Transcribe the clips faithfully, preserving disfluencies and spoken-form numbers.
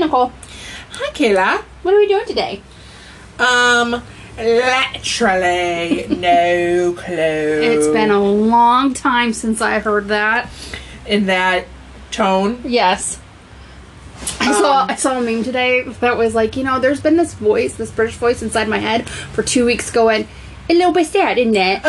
Hey, Nicole. Hi, Kayla. What are we doing today? Um, literally no clue. It's been a long time since I heard that. In that tone? Yes. I um, saw I saw a meme today that was like, you know, there's been this voice, this British voice inside my head for two weeks going, a little bit sad, isn't it?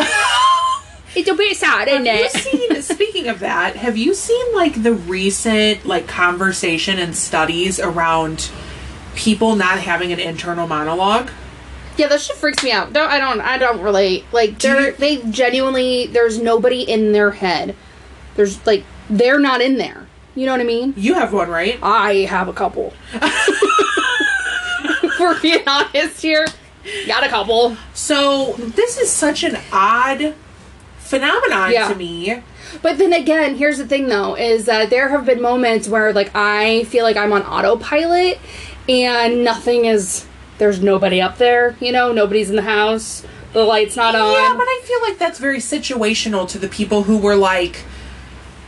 It's a bit sad, isn't it? Have you seen, speaking of that, have you seen, like, the recent, like, conversation and studies around people not having an internal monologue? Yeah, that shit freaks me out. Don't, I don't, I don't relate. Like, they're, they genuinely, there's nobody in their head. There's, like, they're not in there. You know what I mean? You have one, right? I have a couple. If we're being honest here, got a couple. So, this is such an odd phenomenon yeah. to me. But then again, here's the thing though, is that there have been moments where, like, I feel like I'm on autopilot and nothing is, there's nobody up there, you know, nobody's in the house, the light's not on. Yeah, but I feel like that's very situational to the people who were like,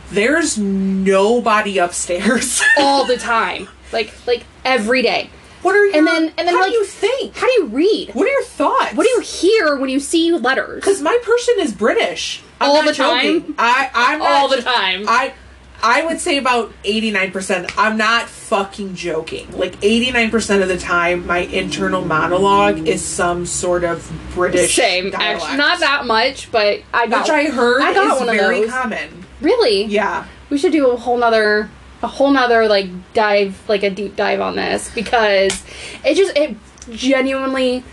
there's nobody upstairs. All the time. Like, like every day. What are your, and then, and then, how like, do you think? How do you read? What are your thoughts? What do you hear when you see letters? Because my person is British. I'm all the joking. time. I, I'm all not, the time. I, I would say about eighty-nine percent. I'm not fucking joking. Like eighty-nine percent of the time, my internal monologue is some sort of British Same. dialect. Actually, not that much, but I got. Which I heard I got is one very of those. common. Really? Yeah. We should do a whole nother. A whole nother, like, dive, like, a deep dive on this, because it just, it genuinely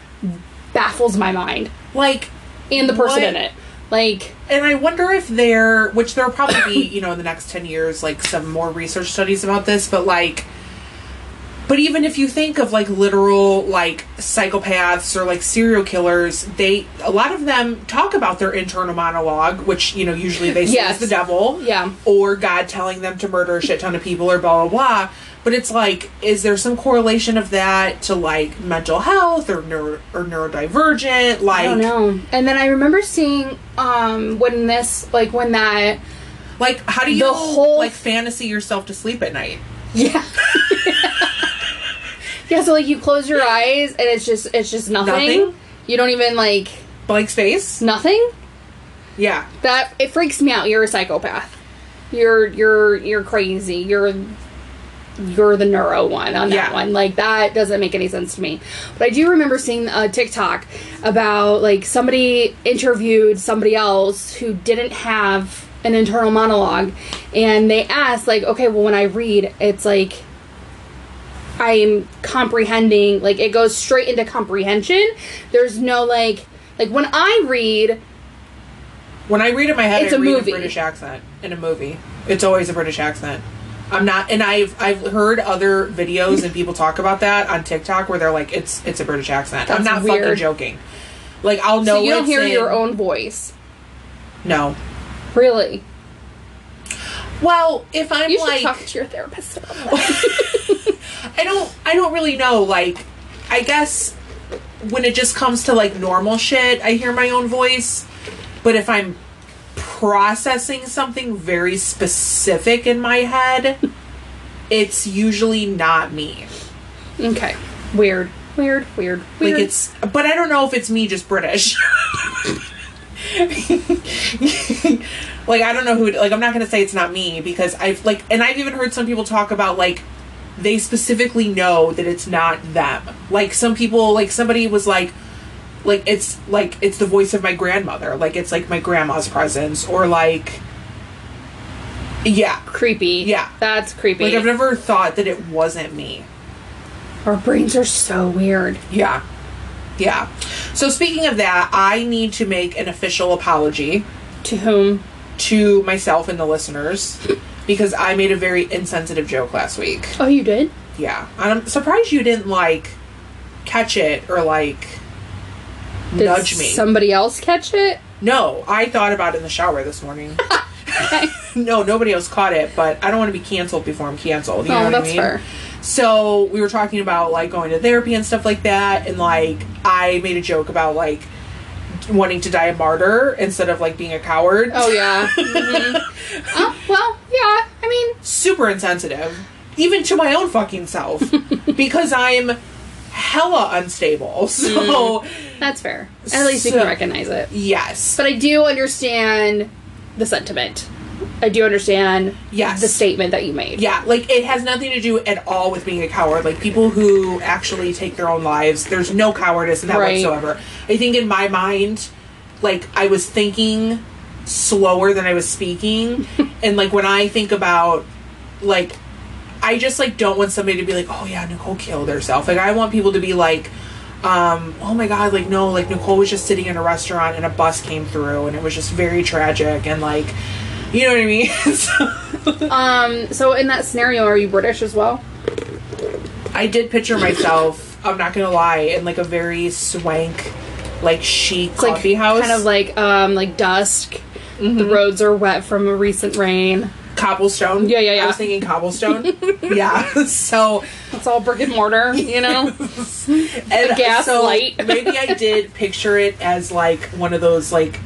baffles my mind. Like, and the person what? in it. Like. And I wonder if there, which there'll probably be, you know, in the next ten years, like, some more research studies about this, but, like, but even if you think of, like, literal, like, psychopaths or, like, serial killers, they, a lot of them talk about their internal monologue, which, you know, usually they say yes. is the devil. Yeah. Or God telling them to murder a shit ton of people or blah, blah, blah. But it's like, is there some correlation of that to, like, mental health or neuro, or neurodivergent? Like, I don't know. And then I remember seeing um, when this, like, when that. Like, how do you, the whole, like, fantasy yourself to sleep at night? Yeah. Yeah, so, like, you close your eyes, and it's just, it's just nothing. Nothing? You don't even, like... Blank space? Nothing? Yeah. That, it freaks me out. You're a psychopath. You're, you're, you're crazy. You're, you're the neuro one on that yeah. one. Like, that doesn't make any sense to me. But I do remember seeing a TikTok about, like, somebody interviewed somebody else who didn't have an internal monologue. And they asked, like, okay, well, when I read, it's, like... I'm comprehending, like, it goes straight into comprehension. There's no, like, like, when I read... When I read in my head, it's I a read movie. a British accent in a movie. It's always a British accent. I'm not, and I've I've heard other videos and people talk about that on TikTok where they're like, it's it's a British accent. That's I'm not weird. fucking joking. Like, I'll know So you don't hear in. your own voice? No. Really? Well, if I'm, you should like... talk to your therapist about that. I don't, I don't really know, like, I guess when it just comes to, like, normal shit, I hear my own voice, but if I'm processing something very specific in my head, it's usually not me. Okay. Weird. Weird, weird, weird. Like, it's, but I don't know if it's me just British. Like, I don't know who, like, I'm not going to say it's not me, because I've, like, and I've even heard some people talk about, like, they specifically know that it's not them. Like, some people, like, somebody was like, like, it's, like, it's the voice of my grandmother. Like, it's, like, my grandma's presence. Or, like, yeah. Creepy. Yeah. That's creepy. Like, I've never thought that it wasn't me. Our brains are so weird. Yeah. Yeah. So, speaking of that, I need to make an official apology. To whom? To myself and the listeners. Because I made a very insensitive joke last week. Oh, you did? Yeah. I'm surprised you didn't, like, catch it or, like, did nudge me. Did somebody else catch it? No. I thought about it in the shower this morning. Okay. No, nobody else caught it, but I don't want to be canceled before I'm canceled. You oh, know what that's I mean? fair. So, we were talking about, like, going to therapy and stuff like that, and, like, I made a joke about, like, wanting to die a martyr instead of, like, being a coward. Oh, yeah. Mm-hmm. Oh, well, yeah. I mean... Super insensitive. even to my own fucking self, because I'm hella unstable. So mm, that's fair. At least so, you can recognize it. Yes. But I do understand the sentiment. I do understand yes. the statement that you made. Yeah, like, it has nothing to do at all with being a coward. Like, people who actually take their own lives, there's no cowardice in that right. whatsoever. I think in my mind, like, I was thinking slower than I was speaking. And, like, when I think about, like, I just, like, don't want somebody to be like, oh, yeah, Nicole killed herself. Like, I want people to be like, um, oh, my God, like, no, like, Nicole was just sitting in a restaurant and a bus came through and it was just very tragic and, like... You know what I mean? so. Um, so in that scenario, are you British as well? I did picture myself, I'm not going to lie, in like a very swank, like chic it's coffee like, house. Kind of like, um, like dusk. Mm-hmm. The roads are wet from a recent rain. Cobblestone. Yeah, yeah, yeah. I was thinking cobblestone. yeah. So. It's all brick and mortar, you know? and a gas so light. maybe I did picture it as like one of those like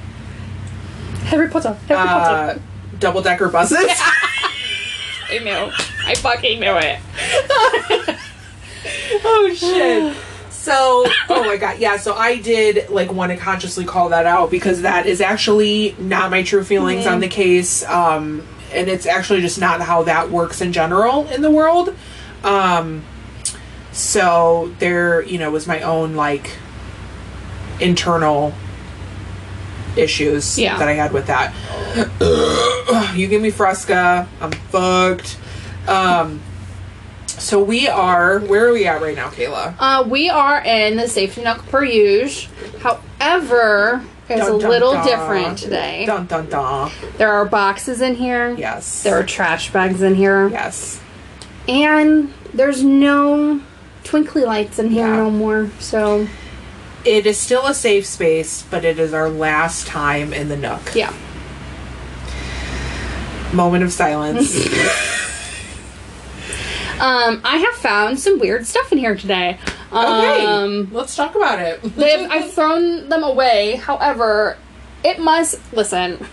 Harry Potter. Harry uh, Potter. Double-decker buses? I know. I fucking knew it. oh, shit. So, oh my God. Yeah, so I did, like, want to consciously call that out because that is actually not my true feelings mm-hmm. on the case. Um, and it's actually just not how that works in general in the world. Um, so there, you know, was my own, like, internal issues yeah. that I had with that. You give me Fresca. I'm fucked. Um, so we are... Where are we at right now, Kayla? Uh, we are in the Safety Nook per usual. However, it's dun, dun, a little dun. different today. Dun, dun, dun. There are boxes in here. Yes. There are trash bags in here. Yes. And there's no twinkly lights in here yeah. no more, so... It is still a safe space, but it is our last time in the Nook. Yeah. Moment of silence. um, I have found some weird stuff in here today. Um, okay, let's talk about it. they've, I've thrown them away. However, it must... Listen,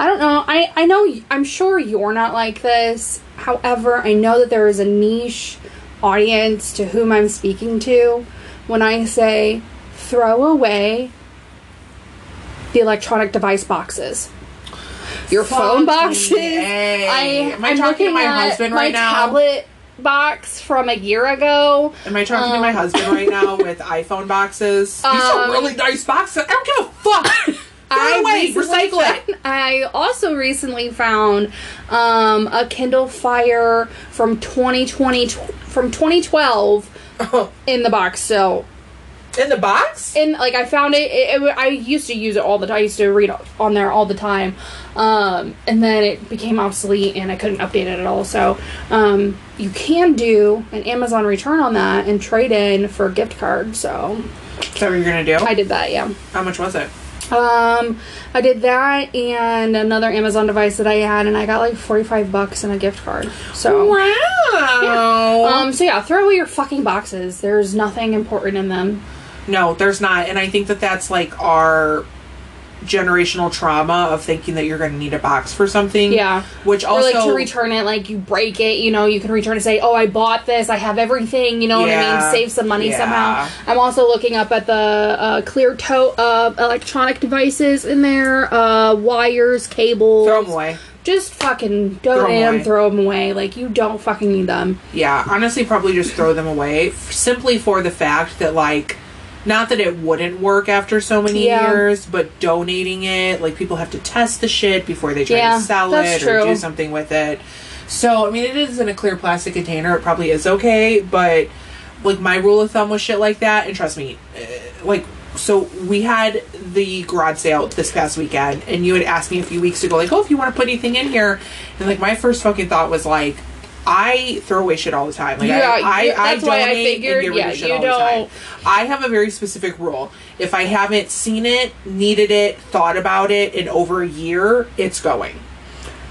I don't know. I, I know... I'm sure you're not like this. However, I know that there is a niche audience to whom I'm speaking to. When I say, throw away the electronic device boxes. Your Fuck phone boxes. Yay. I, Am I I'm talking to my husband right my now? My tablet box from a year ago. Am I talking um, to my husband right now with iPhone boxes? Um, These are really nice boxes. I don't give a fuck. Throw it away. Recycle it. I also recently found um, a Kindle Fire from twenty twenty, from twenty twelve. Oh. In the box, so. In the box? In like I found it, it, it. I used to use it all the time. I used to read on there all the time, um, and then it became obsolete, and I couldn't update it at all. So um, you can do an Amazon return on that and trade in for a gift card. So. Is that what you're gonna do? I did that. Yeah. How much was it? Um, I did that and another Amazon device that I had, and I got like forty-five bucks and a gift card. So wow. Yeah. Um. So yeah, throw away your fucking boxes. There's nothing important in them. No, there's not, and I think that that's like our generational trauma of thinking that you're going to need a box for something. Yeah. Which also or like to return it, like you break it. You know, you can return it. And say, oh, I bought this. I have everything. You know yeah. what I mean? Save some money yeah. somehow. I'm also looking up at the uh, clear tote uh, electronic devices in there, uh, wires, cables. Throw them away. Just fucking throw them, throw them away. Like, you don't fucking need them. Yeah, honestly, probably just throw them away. Simply for the fact that, like, not that it wouldn't work after so many yeah. years, but donating it, like, people have to test the shit before they try yeah, to sell it or true. do something with it. So, I mean, it is in a clear plastic container. It probably is okay, but, like, my rule of thumb was shit like that, and trust me, like... So we had the garage sale this past weekend, and you had asked me a few weeks ago, like, oh, if you want to put anything in here. And, like, my first fucking thought was, like, I throw away shit all the time. Like, yeah, I, I, that's I why I figured, and get rid yeah, of shit you all don't... the time. I have a very specific rule. If I haven't seen it, needed it, thought about it in over a year, it's going.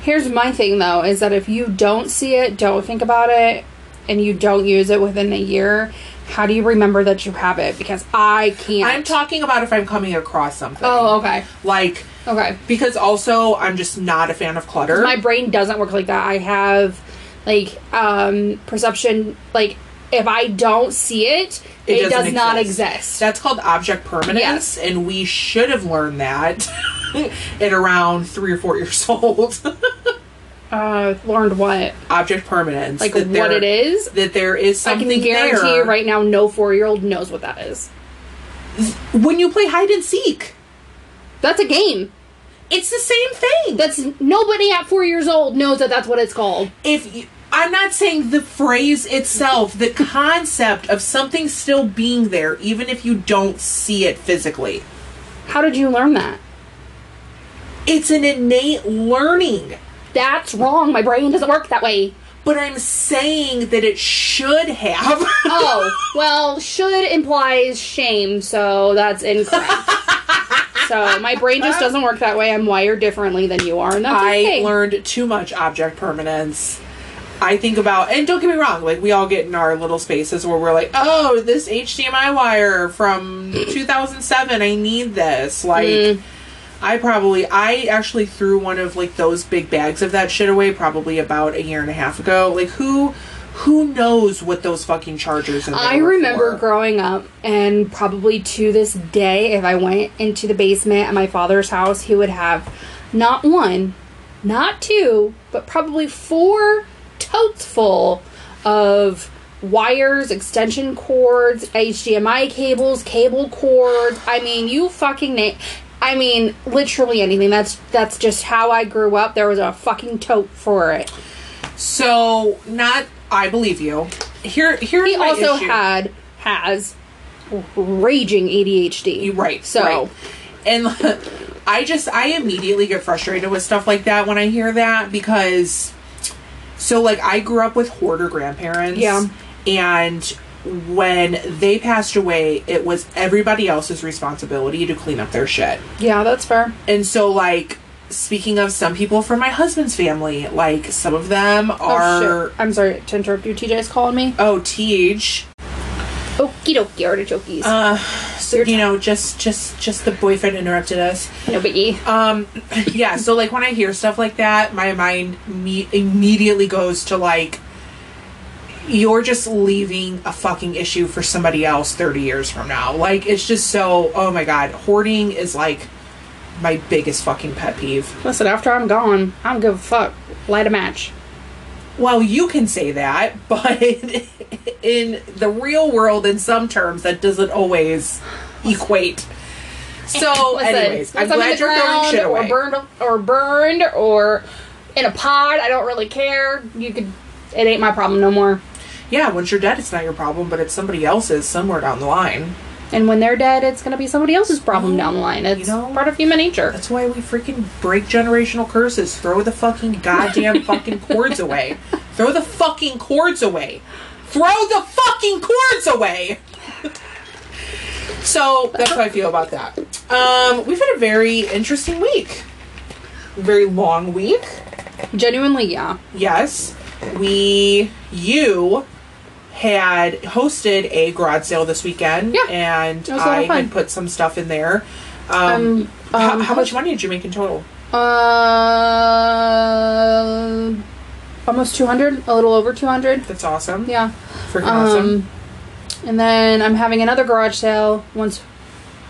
Here's my thing, though, is that if you don't see it, don't think about it, and you don't use it within a year... How do you remember that you have it? Because I can't. I'm talking about if I'm coming across something. Oh, okay. Like, okay. Because also, I'm just not a fan of clutter. My brain doesn't work like that. I have like, um, perception, like, if I don't see it, it, it does not exist. That's called object permanence, yes. And we should have learned that at around three or four years old. uh, learned what? Object permanence. Like, that what it is? That there is something there. I can guarantee there. You right now no four-year-old knows what that is. When you play hide and seek. That's a game. It's the same thing. That's nobody at four years old knows that that's what it's called. If you, I'm not saying the phrase itself, the concept of something still being there, even if you don't see it physically. How did you learn that? It's an innate learning. That's wrong. My brain doesn't work that way. But I'm saying that it should have. Oh, well, should implies shame, so that's incorrect. So my brain just doesn't work that way. I'm wired differently than you are. And that's I okay. learned too much object permanence. I think about, and don't get me wrong, like we all get in our little spaces where we're like, oh, this H D M I wire from two thousand seven, I need this. Like, mm. I probably, I actually threw one of like those big bags of that shit away probably about a year and a half ago. Like who, who knows what those fucking chargers are for? I remember growing up, and probably to this day, if I went into the basement at my father's house, he would have not one, not two, but probably four totes full of wires, extension cords, H D M I cables, cable cords. I mean, you fucking name. I mean, literally anything. That's that's just how I grew up. There was a fucking tote for it. So not. I believe you. Here, here's he my issue. He also had has raging A D H D. Right. So, right. And I just I immediately get frustrated with stuff like that when I hear that because. So, like, I grew up with hoarder grandparents. Yeah. And when they passed away, it was everybody else's responsibility to clean up their shit. Yeah, that's fair. And so, like, speaking of some people from my husband's family, like, some of them are... Oh, I'm sorry to interrupt you. T J's calling me. Oh, T J. Okie dokie, artichokes. Uh, so, you know, just, just, just the boyfriend interrupted us. No biggie. Um, yeah, so, like, when I hear stuff like that, my mind me- immediately goes to, like, you're just leaving a fucking issue for somebody else thirty years from now. Like, it's just so, oh my god, hoarding is, like, my biggest fucking pet peeve. Listen, after I'm gone, I don't give a fuck. Light a match. Well, you can say that, but in the real world, in some terms, that doesn't always equate. So, Listen, anyways, I'm glad you're throwing shit away. Or burned, or burned, or in a pod. I don't really care. You could. It ain't my problem no more. Yeah, once you're dead, it's not your problem, but it's somebody else's somewhere down the line. And when they're dead, it's going to be somebody else's problem down the line. It's you know, part of human nature. That's why we freaking break generational curses. Throw the fucking goddamn fucking cords away. Throw the fucking cords away. Throw the fucking cords away. So that's how I feel about that. Um, we've had a very interesting week. Very long week. Genuinely, yeah. Yes. We, you... had hosted a garage sale this weekend, yeah, and I had put some stuff in there. Um, um, um, h- how much money did you make in total? Uh, almost two hundred, a little over two hundred. That's awesome. Yeah. Freaking um, awesome. And then I'm having another garage sale once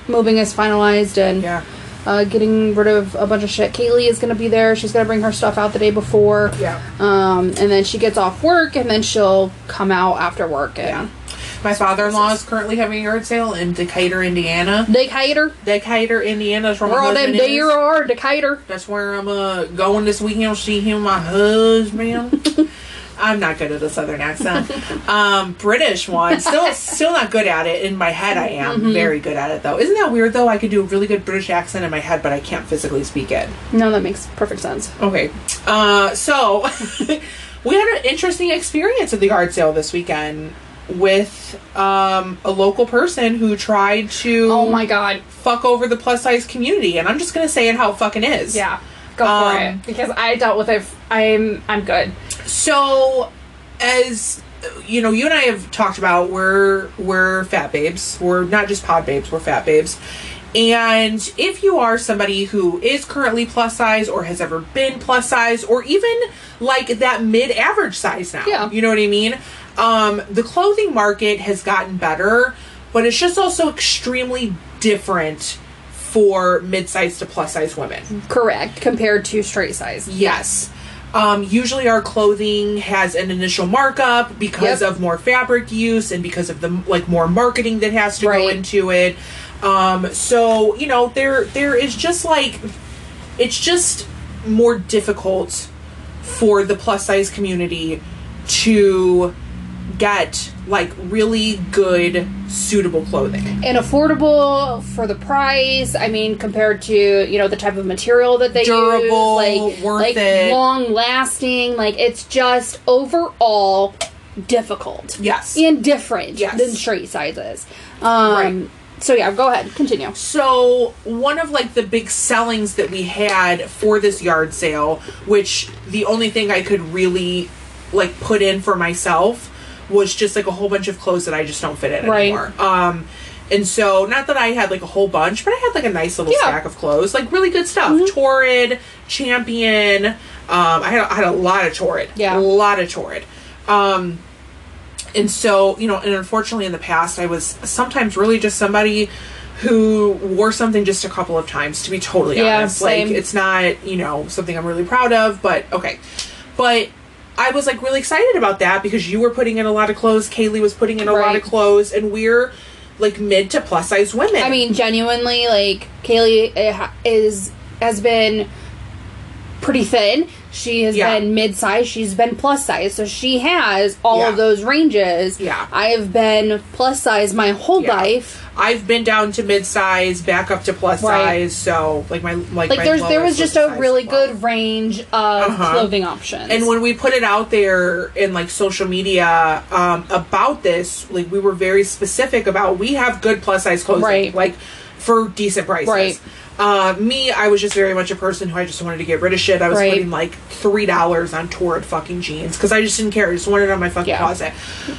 moving is finalized and yeah. uh, getting rid of a bunch of shit. Kaylee is going to be there. She's going to bring her stuff out the day before. Yeah. Um, and then she gets off work, and then she'll come out after work. And yeah. My father-in-law is currently having a yard sale in Decatur, Indiana. Decatur? Decatur, Indiana. That's where we're my husband is. We're all them Decatur. That's where I'm uh, going this weekend. I'll see him, my husband. I'm not good at a southern accent. um, British one. Still still not good at it. In my head, I am mm-hmm. very good at it, though. Isn't that weird, though? I could do a really good British accent in my head, but I can't physically speak it. No, that makes perfect sense. Okay. Uh, so, we had an interesting experience at the yard sale this weekend with um, a local person who tried to... Oh, my God. ...fuck over the plus-size community, and I'm just going to say it how it fucking is. Yeah. Go um, for it. Because I dealt with it. F- I'm I'm good. So, as you know, you and I have talked about, we're we're fat babes. We're not just pod babes. We're fat babes, And if you are somebody who is currently plus size or has ever been plus size or even like that mid-average size now, yeah. you know what I mean? Um, the clothing market has gotten better, but it's just also extremely different for mid-size to plus-size women. Correct. Compared to straight size. Yes. Um, usually our clothing has an initial markup because yep. of more fabric use and because of the like more marketing that has to right. go into it. Um, so, you know, there there is just like, it's just more difficult for the plus size community to get like really good, suitable clothing. And affordable for the price. I mean, compared to, you know, the type of material that they Durable, use. Like, worth like it. Long lasting. Like, it's just overall difficult. Yes. And different yes. than straight sizes. Um, right. So, yeah, go ahead. Continue. So, one of, like, the big sellings that we had for this yard sale, which the only thing I could really, like, put in for myself was just, like, a whole bunch of clothes that I just don't fit in right. anymore. Um, and so, not that I had, like, a whole bunch, but I had, like, a nice little yeah. stack of clothes. Like, really good stuff. Mm-hmm. Torrid, Champion. Um, I had, I had a lot of Torrid. Yeah. A lot of Torrid. Um... And so, you know, and unfortunately in the past, I was sometimes really just somebody who wore something just a couple of times, to be totally yeah, honest. Same. Like, it's not, you know, something I'm really proud of, but okay. But I was, like, really excited about that because you were putting in a lot of clothes. Kaylee was putting in a right. lot of clothes. And we're, like, mid to plus size women. I mean, genuinely, like, Kaylee is has been pretty thin. She has yeah. been mid-size. She's been plus-size. So she has all yeah. of those ranges. Yeah. I have been plus-size my whole yeah. life. I've been down to mid-size, back up to plus-size. Right. So, like, my like, like my there's there was just a really well. good range of uh-huh. clothing options. And when we put it out there in, like, social media um, about this, like, we were very specific about we have good plus-size clothing. Right. Like, for decent prices. Right. Uh, me, I was just very much a person who I just wanted to get rid of shit. I was right. putting like three dollars on Torrid fucking jeans because I just didn't care. I just wanted it on my fucking yeah. closet.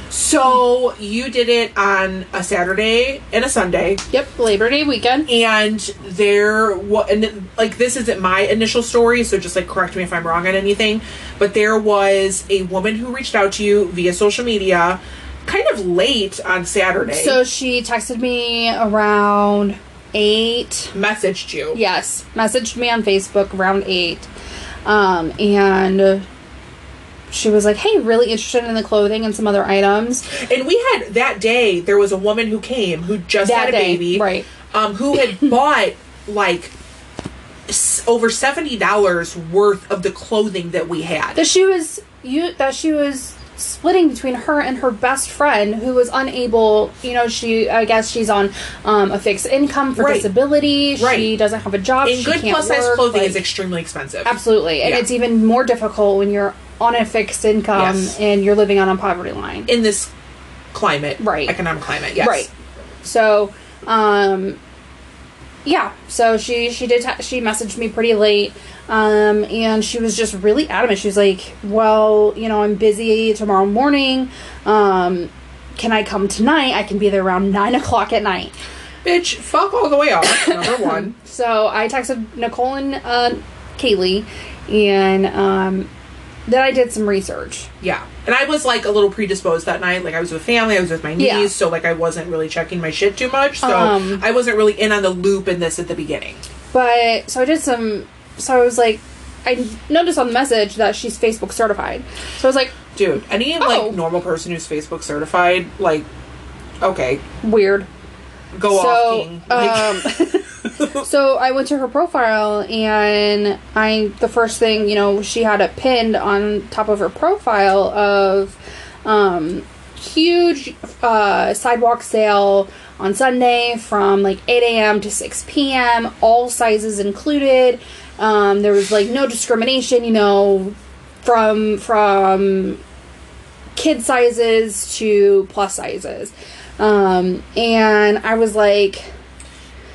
So you did it on a Saturday and a Sunday. Yep, Labor Day weekend. And there was, like, this isn't my initial story, so just like correct me if I'm wrong on anything. But there was a woman who reached out to you via social media kind of late on Saturday. So she texted me around eight. Messaged you. Yes. Messaged me on Facebook around eight. Um, and she was like, hey, really interested in the clothing and some other items. And we had, that day, there was a woman who came who just that had a day, baby. Right. Um, who had bought, like, s- over seventy dollars worth of the clothing that we had. That she was, you, that she was splitting between her and her best friend who was unable, you know, she, I guess she's on um, a fixed income for right. disability. Right. She doesn't have a job. And she good can't plus size work. Clothing like, is extremely expensive. Absolutely. And yeah. it's even more difficult when you're on a fixed income yes. and you're living on a poverty line. In this climate. Right. Economic climate. Yes. Right. So, um, yeah. So she, she did, t- she messaged me pretty late. Um, and she was just really adamant. She was like, well, you know, I'm busy tomorrow morning. Um, can I come tonight? I can be there around nine o'clock at night. Bitch, fuck all the way off, number one. So I texted Nicole and, uh, Kaylee, and, um, then I did some research. Yeah. And I was, like, a little predisposed that night. Like, I was with family. I was with my niece. Yeah. So, like, I wasn't really checking my shit too much. So um, I wasn't really in on the loop in this at the beginning. But, so I did some... So I was like, I noticed on the message that she's Facebook certified. So I was like, dude, any oh. like normal person who's Facebook certified, like, okay, weird. Go so, off. Like. Um, so I went to her profile, and I the first thing you know she had it pinned on top of her profile of um, huge uh, sidewalk sale. On Sunday from, like, eight a.m. to six p.m., all sizes included. Um, there was, like, no discrimination, you know, from from kid sizes to plus sizes. Um, and I was, like...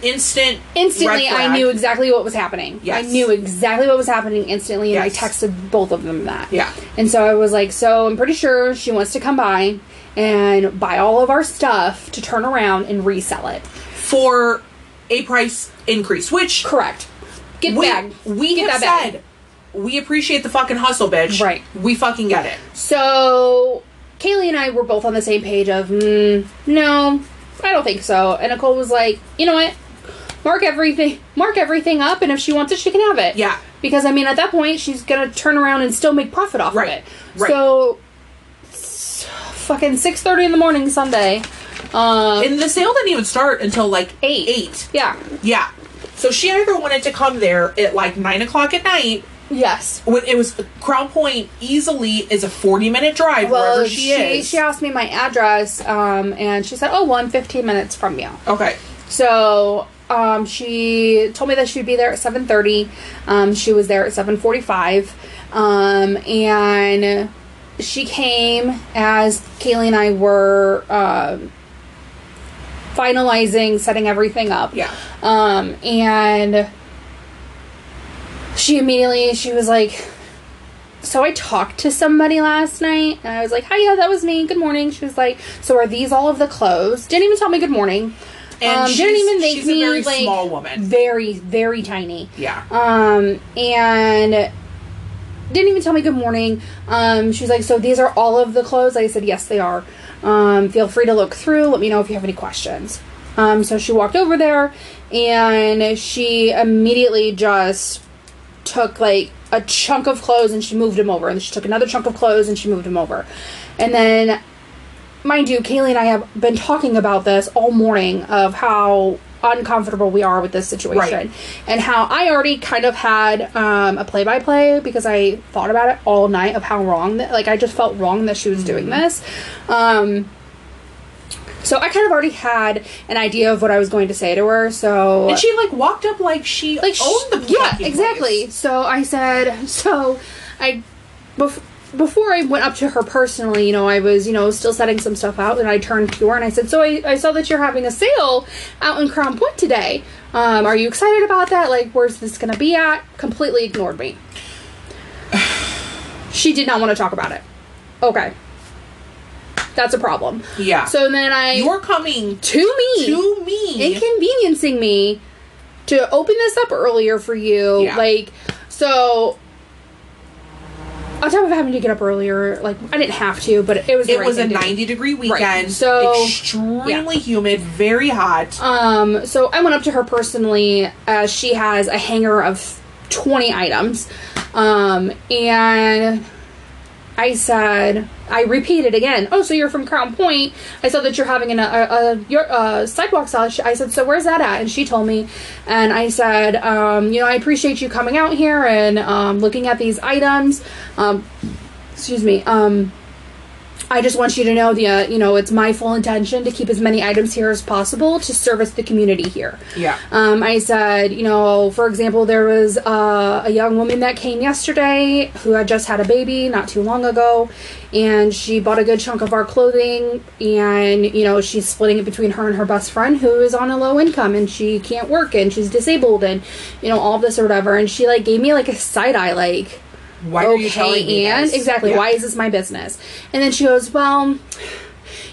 Instant Instantly, I knew exactly what was happening. Yes. I knew exactly what was happening instantly, and yes. I texted both of them that. Yeah. And so I was like, so I'm pretty sure she wants to come by and buy all of our stuff to turn around and resell it. For a price increase, which... Correct. Get we, bagged. We get have that said, bagged. We appreciate the fucking hustle, bitch. Right. We fucking get it. So, Kaylee and I were both on the same page of, mm, no, I don't think so. And Nicole was like, you know what? Mark everything, mark everything up, and if she wants it, she can have it. Yeah. Because, I mean, at that point, she's going to turn around and still make profit off right. of it. Right. So... fucking six thirty in the morning Sunday. Um, and the sale didn't even start until like eight. eight. Yeah. Yeah. So she either wanted to come there at like nine o'clock at night. Yes. When it was Crown Point easily is a forty minute drive well, wherever she, she is. She asked me my address um, and she said, oh, well, I'm fifteen minutes from you. Okay. So um, she told me that she'd be there at seven thirty. Um, she was there at seven forty-five. Um, and... She came as Kaylee and I were uh, finalizing, setting everything up. Yeah. Um, and she immediately, she was like, so I talked to somebody last night. And I was like, hi, yeah, that was me. Good morning. She was like, so are these all of the clothes? Didn't even tell me good morning. And um, she's, didn't even make she's me, a very like, small woman. Very, very tiny. Yeah. Um, and... didn't even tell me good morning. Um, she was like, so these are all of the clothes? I said, yes, they are. Um, feel free to look through. Let me know if you have any questions. Um, so she walked over there, and she immediately just took, like, a chunk of clothes, and she moved them over. And then she took another chunk of clothes, and she moved them over. And then, mind you, Kaylee and I have been talking about this all morning of how uncomfortable we are with this situation. Right. And how I already kind of had um, a play-by-play because I thought about it all night of how wrong that, like, I just felt wrong that she was mm-hmm. doing this. Um, so I kind of already had an idea of what I was going to say to her, so... And she, like, walked up like she like owned the fucking place. Yeah, exactly. So I said, so I... Bef- Before I went up to her personally, you know, I was, you know, still setting some stuff out, and I turned to her and I said, so I, I saw that you're having a sale out in Crown Point today. Um, are you excited about that? Like, where's this going to be at? Completely ignored me. She did not want to talk about it. Okay. That's a problem. Yeah. So then I... You're coming to me. To me. Inconveniencing me to open this up earlier for you. Yeah. Like, so... On top of having to get up earlier, like, I didn't have to, but it was It right was a ninety-degree weekend. Right. So... Extremely yeah. humid. Very hot. Um, so I went up to her personally. Uh, she has a hanger of twenty items. Um, and I said... I repeated again. Oh, so you're from Crown Point. I saw that you're having an, a, a, your, a sidewalk sale. I said, so where's that at? And she told me. And I said, um, you know, I appreciate you coming out here and um, looking at these items. Um, excuse me. Um, I just want you to know, the uh, you know, it's my full intention to keep as many items here as possible to service the community here. Yeah. Um, I said, you know, for example, there was uh, a young woman that came yesterday who had just had a baby not too long ago, and she bought a good chunk of our clothing, and, you know, she's splitting it between her and her best friend who is on a low income, and she can't work, and she's disabled, and, you know, all this or whatever. And she, like, gave me, like, a side eye, like... Why are you telling me this? Exactly. Yeah. Why is this my business? And then she goes, well,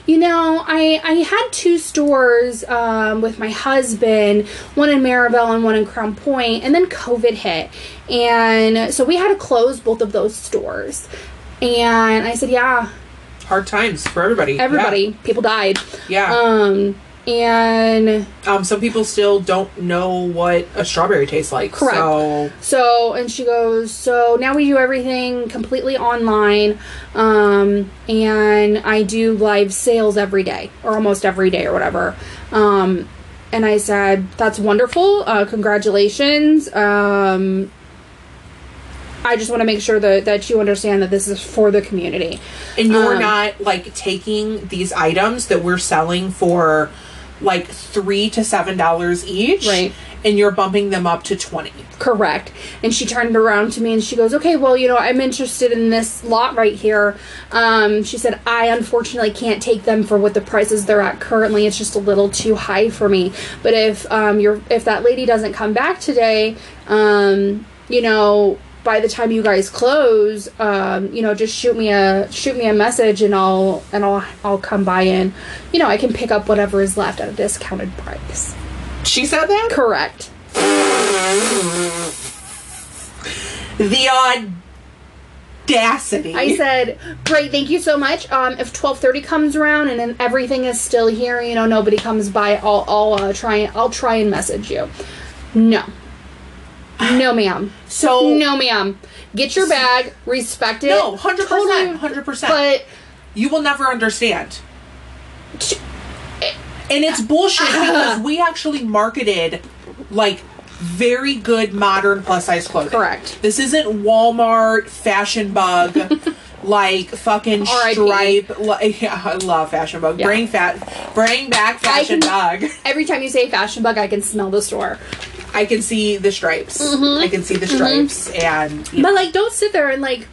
you know, I I had two stores um, with my husband, one in Maribel and one in Crown Point, and then COVID hit. And so we had to close both of those stores. And I said, yeah. Hard times for everybody. Everybody. Yeah. People died. Yeah. Um, and um, some people still don't know what a strawberry tastes like. Correct. So. so, and she goes, so now we do everything completely online, um, and I do live sales every day, or almost every day, or whatever. Um, and I said, that's wonderful. Uh, congratulations. Um, I just want to make sure that, that you understand that this is for the community. And you're um, not, like, taking these items that we're selling for... like three to seven dollars each. Right. And you're bumping them up to twenty. Correct. And she turned around to me and she goes, okay, well, you know, I'm interested in this lot right here. Um, she said, I unfortunately can't take them for what the prices they're at currently. It's just a little too high for me. But if, um, you're, if that lady doesn't come back today, um, you know, by the time you guys close, um, you know, just shoot me a shoot me a message, and I'll and I'll I'll come by and, you know, I can pick up whatever is left at a discounted price. She said that? Correct. The audacity. I said, great, thank you so much. Um, if twelve thirty comes around and then everything is still here, you know, nobody comes by, I'll, I'll uh, try, I'll try and message you. No. No, ma'am. So. No, ma'am. Get your bag. Respect it. No, one hundred percent. Totally, one hundred percent. But. You will never understand. And it's bullshit because we actually marketed, like, very good modern plus size clothing. Correct. This isn't Walmart, Fashion Bug, like, fucking Stripe. Like, yeah, I love Fashion Bug. Yeah. Bring, fat, bring back Fashion can, Bug. Every time you say Fashion Bug, I can smell the store. I can see the stripes. Mm-hmm. I can see the stripes. Mm-hmm. And you know. But, like, don't sit there and, like,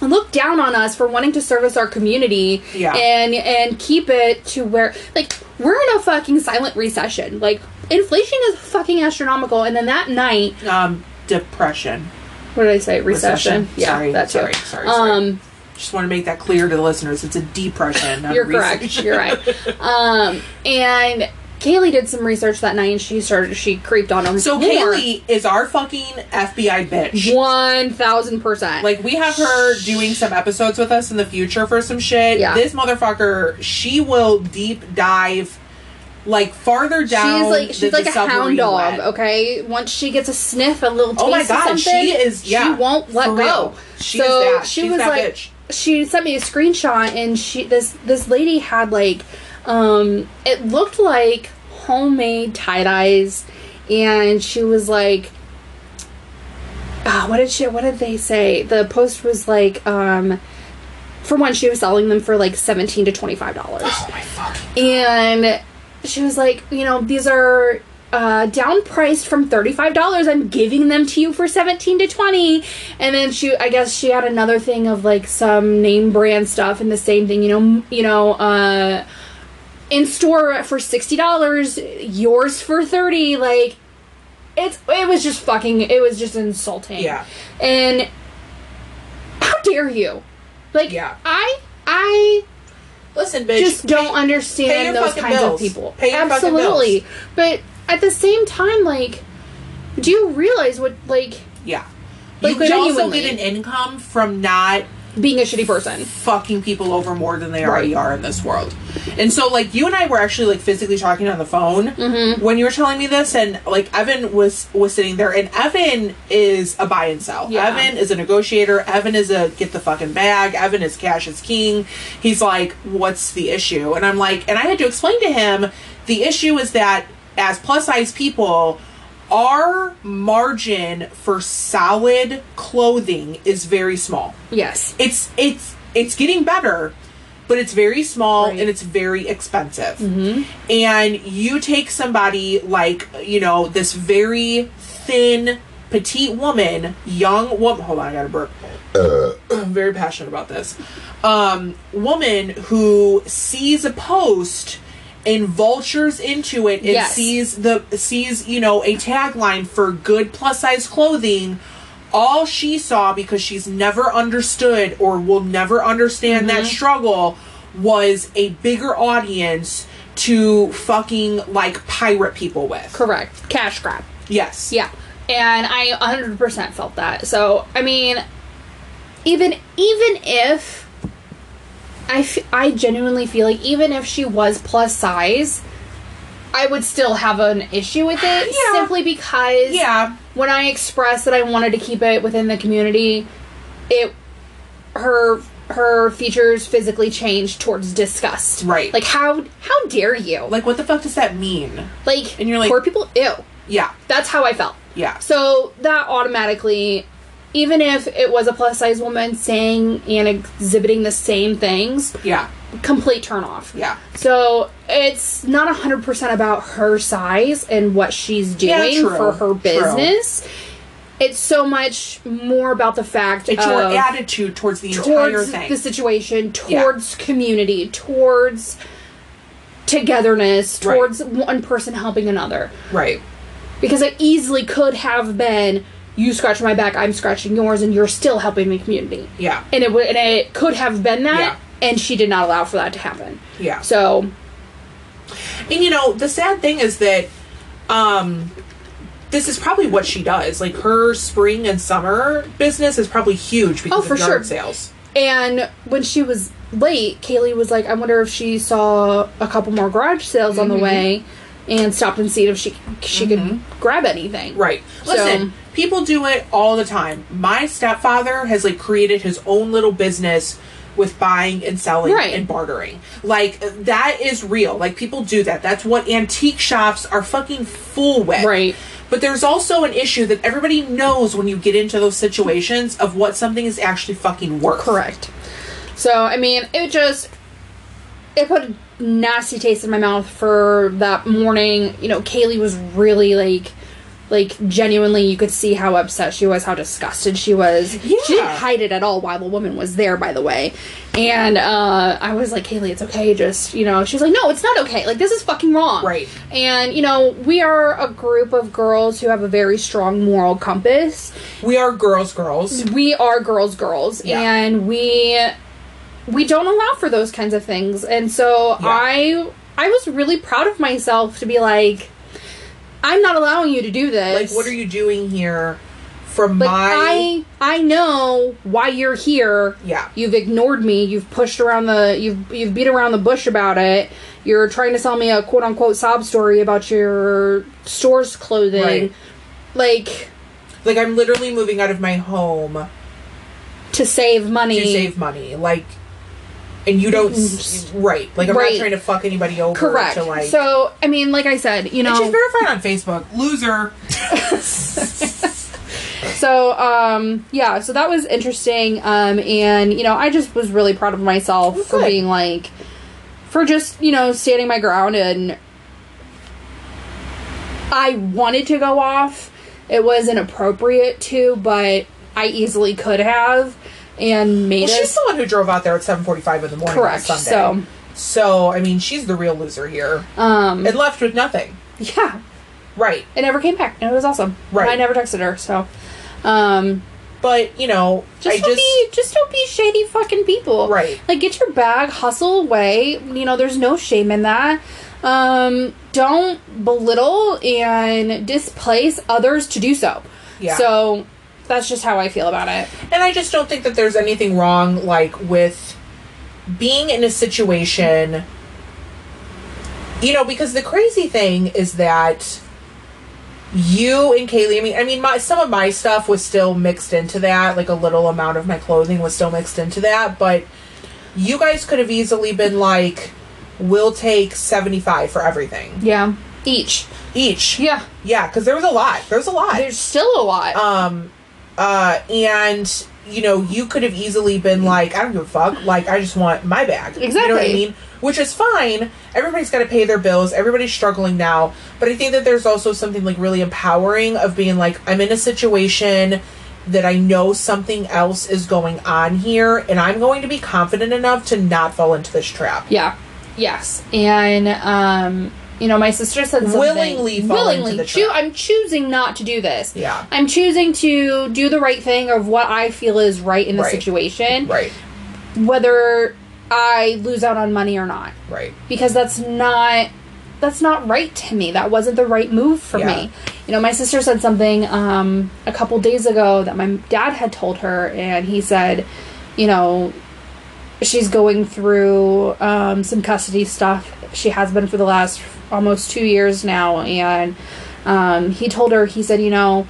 look down on us for wanting to service our community. Yeah. and and keep it to where, like, we're in a fucking silent recession. Like, inflation is fucking astronomical. And then that night, um, depression. What did I say? Recession. recession. Yeah, sorry, that too. Sorry, sorry, sorry. Um, just want to make that clear to the listeners. It's a depression. Not you're correct. You're right. Um, and Kaylee did some research that night, and she started. She creeped on him. So Kaylee is our fucking F B I bitch. One thousand percent. Like, we have her doing some episodes with us in the future for some shit. Yeah. This motherfucker. She will deep dive, like, farther down. She's like she's than like the a hound dog. Wet. Okay. Once she gets a sniff, a little taste. Oh my god, of something, she is. Yeah. She won't let go. She so is that. She she's was that like. Bitch. She sent me a screenshot, and she this this lady had like. Um, it looked like homemade tie-dyes, and she was like, oh, what did she, what did they say? The post was like, um, for one, she was selling them for like seventeen to twenty-five dollars. Oh my fucking God. And she was like, you know, these are, uh, down priced from thirty-five dollars. I'm giving them to you for seventeen to twenty. And then she, I guess she had another thing of like some name brand stuff and the same thing, you know, you know, uh, in store for sixty dollars, yours for thirty dollars, like, it's, it was just fucking, it was just insulting. Yeah. And how dare you? Like, yeah. I, I, listen, bitch, just don't pay, understand pay those kinds bills. Of people. Pay your absolutely. Bills. But at the same time, like, do you realize what, like, yeah. Like, you could also get an income from not being a shitty person. Fucking people over more than they already are in this world. And so, like, you and I were actually, like, physically talking on the phone mm-hmm. when you were telling me this, and, like, Evan was was sitting there, and Evan is a buy and sell. Yeah. Evan is a negotiator. Evan is a get the fucking bag. Evan is cash is king. He's like, what's the issue? And I'm like, and I had to explain to him, the issue is that as plus size people, our margin for solid clothing is very small. Yes. It's it's it's getting better, but it's very small right. and it's very expensive. Mm-hmm. And you take somebody like, you know, this very thin, petite woman, young woman. Hold on, I got a burp. Uh. I'm very passionate about this. Um, woman who sees a post and vultures into it and yes. sees the sees you know a tagline for good plus size clothing. All she saw, because she's never understood or will never understand mm-hmm. that struggle, was a bigger audience to fucking like pirate people with. Correct. Cash grab. Yes. Yeah. And I one hundred percent felt that. So I mean, even even if. I, f- I genuinely feel like even if she was plus size, I would still have an issue with it yeah. simply because yeah. when I expressed that I wanted to keep it within the community, it her her features physically changed towards disgust. Right. Like, how how dare you? Like, what the fuck does that mean? Like, and you're like, poor people? Ew. Yeah. That's how I felt. Yeah. So that automatically... Even if it was a plus size woman saying and exhibiting the same things, yeah, complete turn off. Yeah. So it's not a hundred percent about her size and what she's doing yeah, for her business. True. It's so much more about the fact it's of your attitude towards the towards entire thing, the situation, towards yeah. community, towards togetherness, towards right. one person helping another. Right. Because it easily could have been. You scratch my back, I'm scratching yours, and you're still helping the community. Yeah. And it, w- and it could have been that, yeah. and she did not allow for that to happen. Yeah. So. And, you know, the sad thing is that um, this is probably what she does. Like, her spring and summer business is probably huge because oh, for of yard sure. sales. And when she was late, Kaylee was like, I wonder if she saw a couple more garage sales mm-hmm. on the way and stopped and see if she she mm-hmm. could grab anything. Right. So, listen, people do it all the time. My stepfather has, like, created his own little business with buying and selling right. and bartering. Like, that is real. Like, people do that. That's what antique shops are fucking full with. Right. But there's also an issue that everybody knows when you get into those situations of what something is actually fucking worth. Correct. So, I mean, it just, it put a nasty taste in my mouth for that morning. You know, Kaylee was really, like, like, genuinely, you could see how upset she was, how disgusted she was. Yeah. She didn't hide it at all while the woman was there, by the way. And uh, I was like, Kaylee, it's okay, just, you know. She was like, no, it's not okay. Like, this is fucking wrong. Right. And, you know, we are a group of girls who have a very strong moral compass. We are girls, girls. We are girls, girls. Yeah. And we we don't allow for those kinds of things. And so yeah. I I was really proud of myself to be like, I'm not allowing you to do this. Like, what are you doing here from like, my... I, I know why you're here. Yeah. You've ignored me. You've pushed around the... You've, you've beat around the bush about it. You're trying to sell me a quote-unquote sob story about your store's clothing. Right. Like... Like, I'm literally moving out of my home... To save money. To save money. Like... And you don't... Right. Like, I'm right. not trying to fuck anybody over. Correct. To, like, so, I mean, like I said, you know... And she's verified on Facebook. Loser. So, um, yeah. So that was interesting. Um, and, you know, I just was really proud of myself for good. being, like... For just, you know, standing my ground. And I wanted to go off. It wasn't appropriate to, but I easily could have. And made well, it. She's the one who drove out there at seven forty-five in the morning. Correct. On Sunday. So, so I mean, she's the real loser here. Um, and left with nothing. Yeah. Right. It never came back. It was awesome. Right. I never texted her. So, um, but you know, just I don't just, be just don't be shady fucking people. Right. Like, get your bag, hustle away. You know, there's no shame in that. Um, don't belittle and displace others to do so. Yeah. So. That's just how I feel about it. And I just don't think that there's anything wrong, like, with being in a situation, you know, because the crazy thing is that you and Kaylee, I mean, I mean, my, some of my stuff was still mixed into that, like, a little amount of my clothing was still mixed into that, but you guys could have easily been like, we'll take seventy-five for everything. Yeah. Each. Each. Yeah. Yeah, because there was a lot. There was a lot. There's still a lot. Um... Uh, and, you know, you could have easily been like, I don't give a fuck. Like, I just want my bag. Exactly. You know what I mean? Which is fine. Everybody's got to pay their bills. Everybody's struggling now. But I think that there's also something, like, really empowering of being like, I'm in a situation that I know something else is going on here. And I'm going to be confident enough to not fall into this trap. Yeah. Yes. And, um... You know, my sister said something. Willingly fall Willingly. into the trap. Cho- I'm choosing not to do this. Yeah. I'm choosing to do the right thing of what I feel is right in the right. situation. Right. Whether I lose out on money or not. Right. Because that's not, that's not right to me. That wasn't the right move for yeah. me. You know, my sister said something um, a couple days ago that my dad had told her. And he said, you know, she's going through um, some custody stuff. She has been for the last... almost two years now, and um, he told her, he said, you know,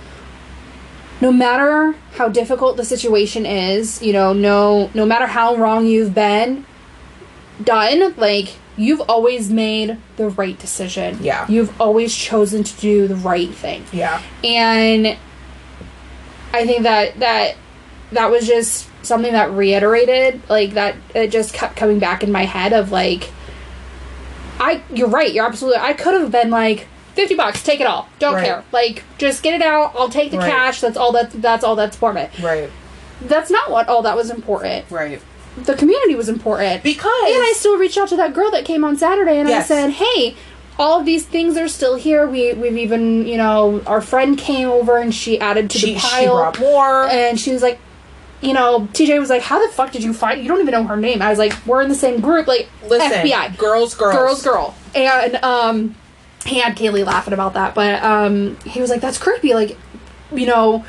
no matter how difficult the situation is, you know, no no matter how wrong you've been done, like, you've always made the right decision. Yeah. You've always chosen to do the right thing. Yeah. And I think that that, that was just something that reiterated, like, that it just kept coming back in my head of, like, I, you're right, you're absolutely, I could have been like, fifty bucks, take it all, don't right. care, like, just get it out, I'll take the right. cash, that's all that, that's all that's important. Right. That's not what all that was important. Right. The community was important. Because. And I still reached out to that girl that came on Saturday, and yes. I said, hey, all of these things are still here, we, we've even, you know, our friend came over, and she added to she, the pile. She brought more. And she was like, you know, T J was like, how the fuck did you find... You don't even know her name. I was like, we're in the same group. Like, listen, F B I. Girls, girls. Girls, girl. And um, he had Kaylee laughing about that, but um, he was like, that's creepy, like, you know.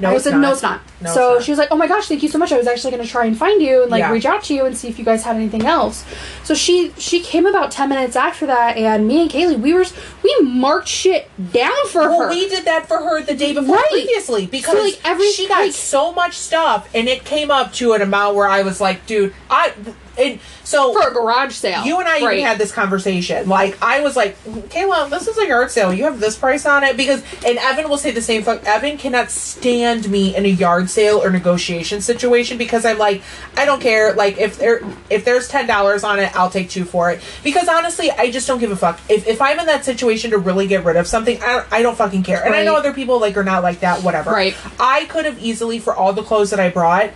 No, I said, not. no, it's not. No, so it's not. She was like, oh my gosh, thank you so much. I was actually going to try and find you and, like, yeah. reach out to you and see if you guys had anything else. So she she came about ten minutes after that, and me and Kaylee, we were, we marked shit down for well, her. Well, we did that for her the day before right. previously because so, like, every, she got like, so much stuff, and it came up to an amount where I was like, dude, I... And so for a garage sale, you and I right. even had this conversation. Like I was like, Kayla, this is a yard sale. You have this price on it because, and Evan will say the same thing. Evan cannot stand me in a yard sale or negotiation situation because I'm like, I don't care. Like if there if there's ten dollars on it, I'll take two for it because honestly, I just don't give a fuck. If if I'm in that situation to really get rid of something, I don't, I don't fucking care. And right. I know other people like are not like that. Whatever. Right. I could have easily for all the clothes that I brought.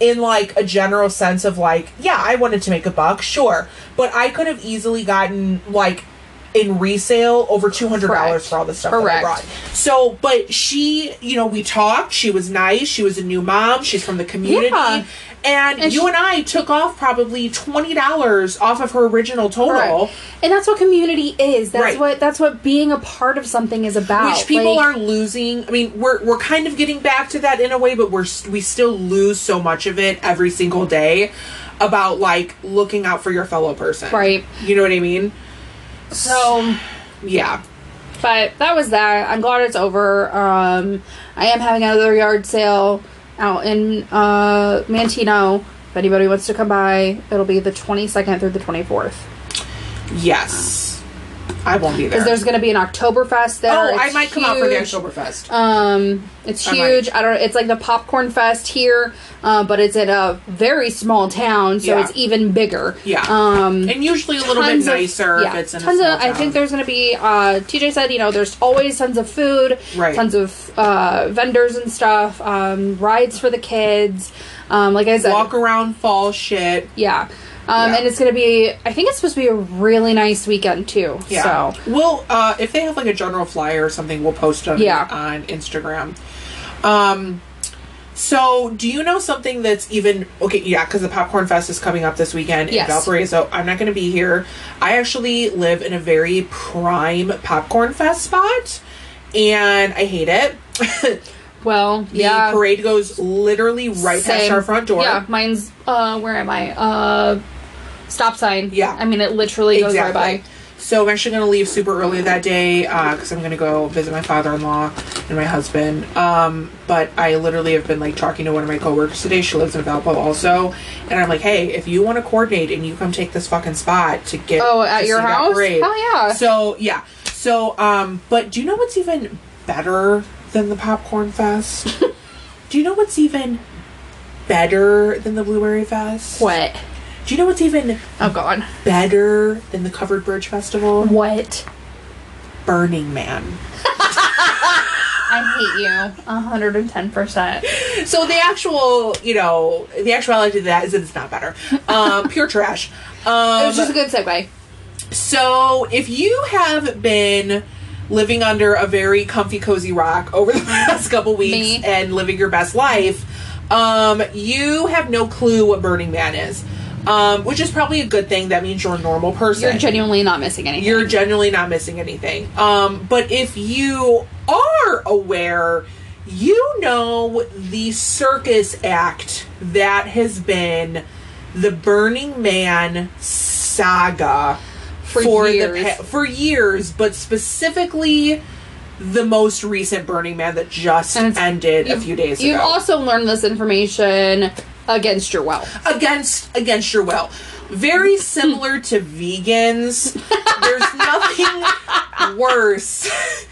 In, like, a general sense of, like, yeah, I wanted to make a buck, sure. But I could have easily gotten, like, in resale over two hundred dollars Correct. For all the stuff Correct. That I brought. So, but she, you know, we talked. She was nice. She was a new mom. She's from the community. Yeah. And, and you she, and I took off probably twenty dollars off of her original total. Right. And that's what community is. That's right. what that's what being a part of something is about. Which people like, are losing. I mean, we're we're kind of getting back to that in a way, but we're we still lose so much of it every single day about like looking out for your fellow person. Right. You know what I mean? So, yeah. But that was that. I'm glad it's over. Um, I am having another yard sale. Out in uh, Mantino, if anybody wants to come by, it'll be the twenty-second through the twenty-fourth. Yes. I won't be there. Because there's going to be an Octoberfest there. Oh, it's I might huge. Come out for the Octoberfest. Um, it's huge. I, I don't. It's like the Popcorn Fest here, uh, but it's in a very small town, so yeah. it's even bigger. Yeah. Um, and usually a little bit nicer of, yeah, if it's in tons a small of, town. I think there's going to be, uh, T J said, you know, there's always tons of food, right. tons of uh, vendors and stuff, um, rides for the kids. Um, like I said. Walk around fall shit. Yeah. Um, yeah. And it's going to be, I think it's supposed to be a really nice weekend, too. Yeah. So. We'll, uh, if they have, like, a general flyer or something, we'll post it on, yeah. on Instagram. Um, so, do you know something that's even, okay, yeah, because the Popcorn Fest is coming up this weekend yes. in Valparaiso. I'm not going to be here. I actually live in a very prime Popcorn Fest spot, and I hate it. Well, the yeah. The parade goes literally right Same. Past our front door. Yeah, mine's, uh, where am I? Uh... Stop sign. Yeah. I mean, it literally goes exactly. right by. So I'm actually going to leave super early that day because uh, I'm going to go visit my father-in-law and my husband. Um, but I literally have been, like, talking to one of my coworkers today. She lives in Valpo also. And I'm like, hey, if you want to coordinate and you come take this fucking spot to get... Oh, at your house? Parade. Hell yeah. So, yeah. So, um, but do you know what's even better than the Popcorn Fest? Do you know what's even better than the Blueberry Fest? What? Do you know what's even oh god better than the Covered Bridge Festival? What? Burning Man. I hate you one hundred ten percent. So the actual, you know, the actuality of that is that it's not better. Um, pure trash. Um, it was just a good segue. So if you have been living under a very comfy, cozy rock over the past couple weeks Me. And living your best life, um, you have no clue what Burning Man is. Um, which is probably a good thing. That means you're a normal person. You're genuinely not missing anything. You're genuinely not missing anything. Um, but if you are aware, you know the circus act that has been the Burning Man saga for, for years. The pa- for years, but specifically the most recent Burning Man that just ended a few days ago. You've also learned this information. Against your will. Against against your will. Very similar to vegans. There's nothing worse.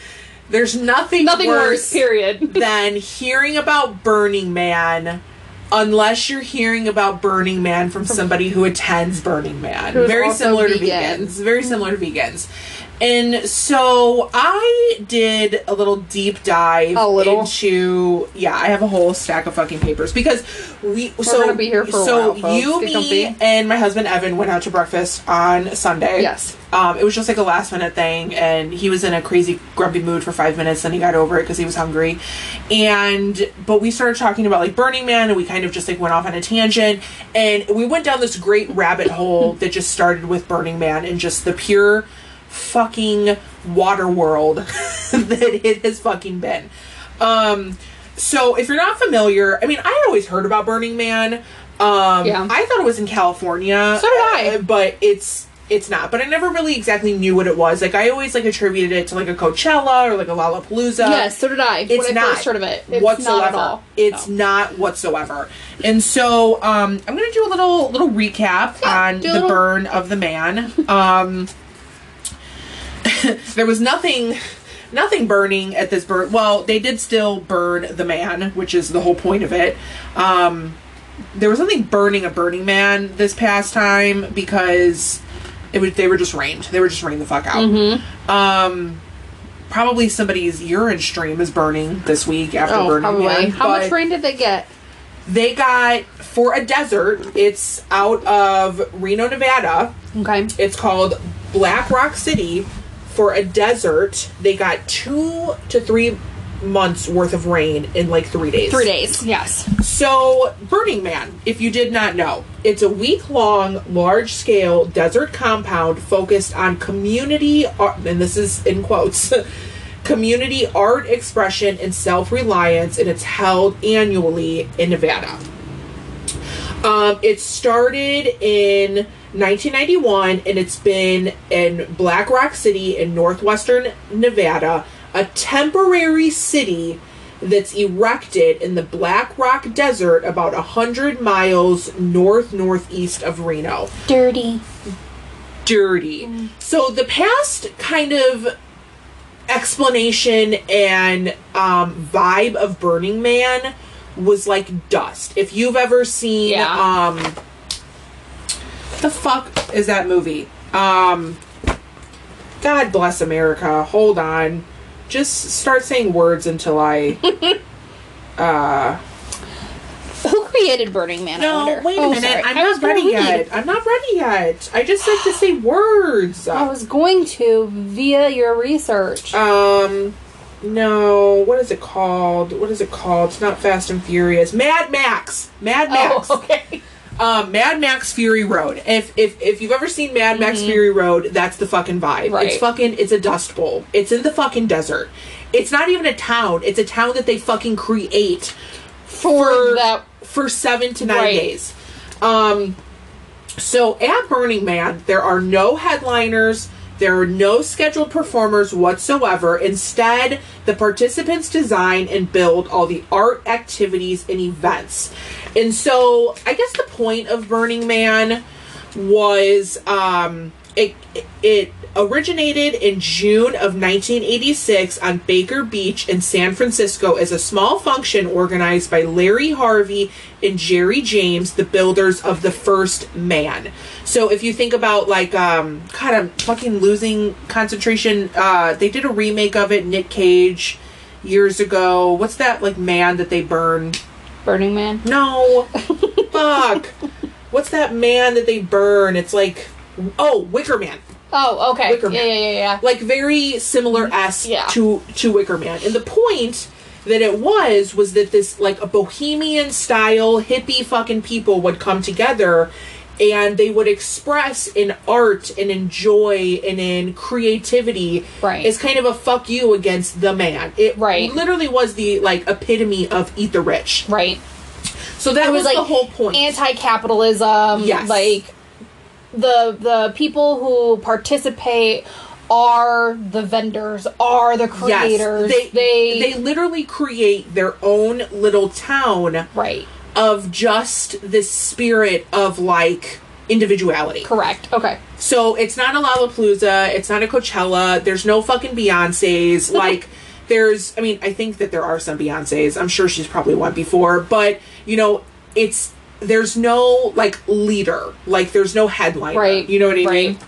There's nothing, nothing worse, worse period. Than hearing about Burning Man unless you're hearing about Burning Man from somebody who attends Burning Man. Very similar vegan. to vegans. Very similar to vegans. And so I did a little deep dive a little. into yeah I have a whole stack of fucking papers because we We're so gonna be here for so a while, folks. You Get me comfy. And my husband Evan went out to breakfast on Sunday. Yes, um, it was just like a last minute thing, and he was in a crazy grumpy mood for five minutes, then he got over it because he was hungry. And but we started talking about like Burning Man, and we kind of just like went off on a tangent, and we went down this great rabbit hole that just started with Burning Man and just the pure fucking water world that it has fucking been. Um, so if you're not familiar, I mean, I always heard about Burning Man. Um, yeah. I thought it was in California. So did I. But it's it's not. But I never really exactly knew what it was. Like, I always, like, attributed it to, like, a Coachella or, like, a Lollapalooza. Yes, so did I. It's when I not first heard of it. It's whatsoever. Not at all. It's no. not whatsoever. And so, um, I'm going to do a little little recap yeah, on the little... burn of the man. Um, there was nothing... Nothing burning at this burn. Well, they did still burn the man, which is the whole point of it. Um, there was nothing burning a Burning Man this past time because it was they were just rained. They were just rained the fuck out. Mm-hmm. Um, probably somebody's urine stream is burning this week after oh, Burning probably. Man. How much rain did they get? They got, for a desert, it's out of Reno, Nevada. Okay. It's called Black Rock City. For a desert, they got two to three months worth of rain in like three days. Three days, yes. So, Burning Man, if you did not know, it's a week-long, large-scale desert compound focused on community art, and this is in quotes, community art expression and self-reliance, and it's held annually in Nevada. Um, it started in nineteen ninety-one, and it's been in Black Rock City in northwestern Nevada, a temporary city that's erected in the Black Rock Desert about one hundred miles north-northeast of Reno. Dirty. Dirty. Mm. So the past kind of explanation and um, vibe of Burning Man was like dust. If you've ever seen... Yeah. Um, the fuck is that movie? Um, God bless America. Hold on. Just start saying words until I... uh, Who created Burning Man? No, I wonder. wait a oh, minute. Sorry. I'm I not ready read. yet. I'm not ready yet. I just like to say words. I was going to via your research. Um... No, what is it called? What is it called? It's not Fast and Furious. Mad Max. Mad Max. Oh, okay. Um, Mad Max Fury Road. If if if you've ever seen Mad Max mm-hmm. Fury Road, that's the fucking vibe. Right. It's fucking. It's a dust bowl. It's in the fucking desert. It's not even a town. It's a town that they fucking create for for, that. for seven to nine right. days. Um. So at Burning Man, there are no headliners. There are no scheduled performers whatsoever. Instead, the participants design and build all the art activities and events. And so, I guess the point of Burning Man was um, it, it originated in June of nineteen eighty-six on Baker Beach in San Francisco as a small function organized by Larry Harvey and Jerry James, the builders of the first man. So if you think about, like, um, God, I'm fucking losing concentration. Uh, they did a remake of it, Nick Cage, years ago. What's that, like, man that they burn? Burning Man? No. Fuck. What's that man that they burn? It's like, oh, Wicker Man. Oh, okay. Wicker Man. Yeah, yeah, yeah, yeah. Like, very similar-esque yeah. to, to Wicker Man. And the point... that it was, was that this, like, a bohemian style, hippie fucking people would come together and they would express in art and in joy and in creativity right. as kind of a fuck you against the man. It right. literally was the, like, epitome of eat the rich. Right. So that it was, was like, the whole point. Anti-capitalism. Yes. Like, the the people who participate... are the vendors, are the creators. Yes, they, they they literally create their own little town right. of just this spirit of, like, individuality. Correct. Okay. So it's not a Lollapalooza, it's not a Coachella, there's no fucking Beyoncé's. Like, there's, I mean, I think that there are some Beyoncé's. I'm sure she's probably won before, but, you know, it's, there's no, like, leader. Like, there's no headliner. Right. You know what I right. mean?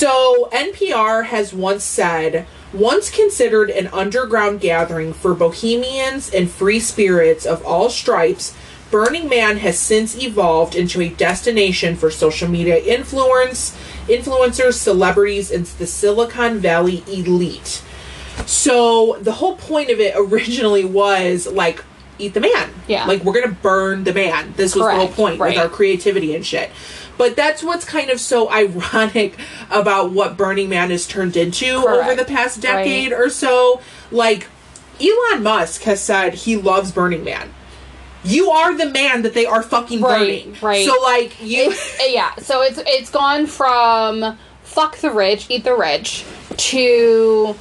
So, N P R has once said, once considered an underground gathering for bohemians and free spirits of all stripes, Burning Man has since evolved into a destination for social media influence, influencers, celebrities, and the Silicon Valley elite. So, the whole point of it originally was, like, eat the man. Yeah. Like, we're going to burn the man. This was Correct. the whole point right. with our creativity and shit. But that's what's kind of so ironic about what Burning Man has turned into Correct. over the past decade right. or so. Like, Elon Musk has said he loves Burning Man. You are the man that they are fucking right, burning. Right. So, like, you... It's, yeah. So, it's it's gone from fuck the rich, eat the rich, to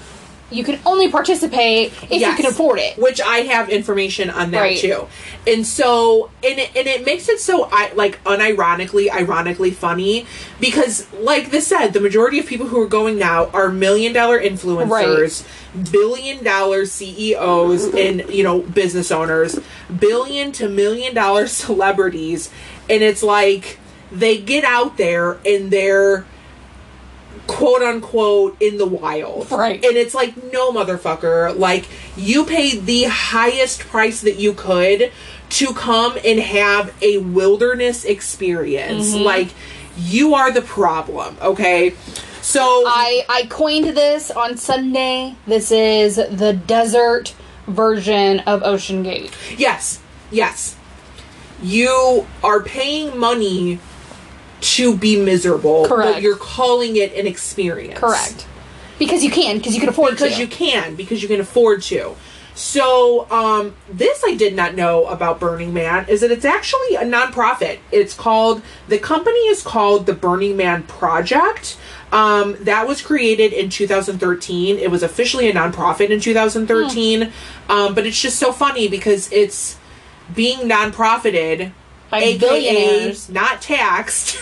you can only participate if yes. you can afford it. Which I have information on that, right. too. And so... And it, and it makes it so, I, like, unironically, ironically funny. Because, like this said, the majority of people who are going now are million-dollar influencers... Right. billion dollar C E Os and, you know, business owners, billion to million dollar celebrities, and it's like they get out there and they're quote unquote in the wild. Right. And it's like, no, motherfucker, like, you paid the highest price that you could to come and have a wilderness experience. Mm-hmm. Like, you are the problem, okay? So I, I coined this on Sunday. This is the desert version of Ocean Gate. Yes. Yes. You are paying money to be miserable. Correct. But you're calling it an experience. Correct. Because you can. Because you can afford because to. Because you can. Because you can afford to. So, um, this I did not know about Burning Man, is that it's actually a nonprofit. It's called, the company is called the Burning Man Project. Um, that was created in two thousand thirteen. It was officially a nonprofit in two thousand thirteen. Mm. Um, but it's just so funny because it's being nonprofited, by aka billionaires. Not taxed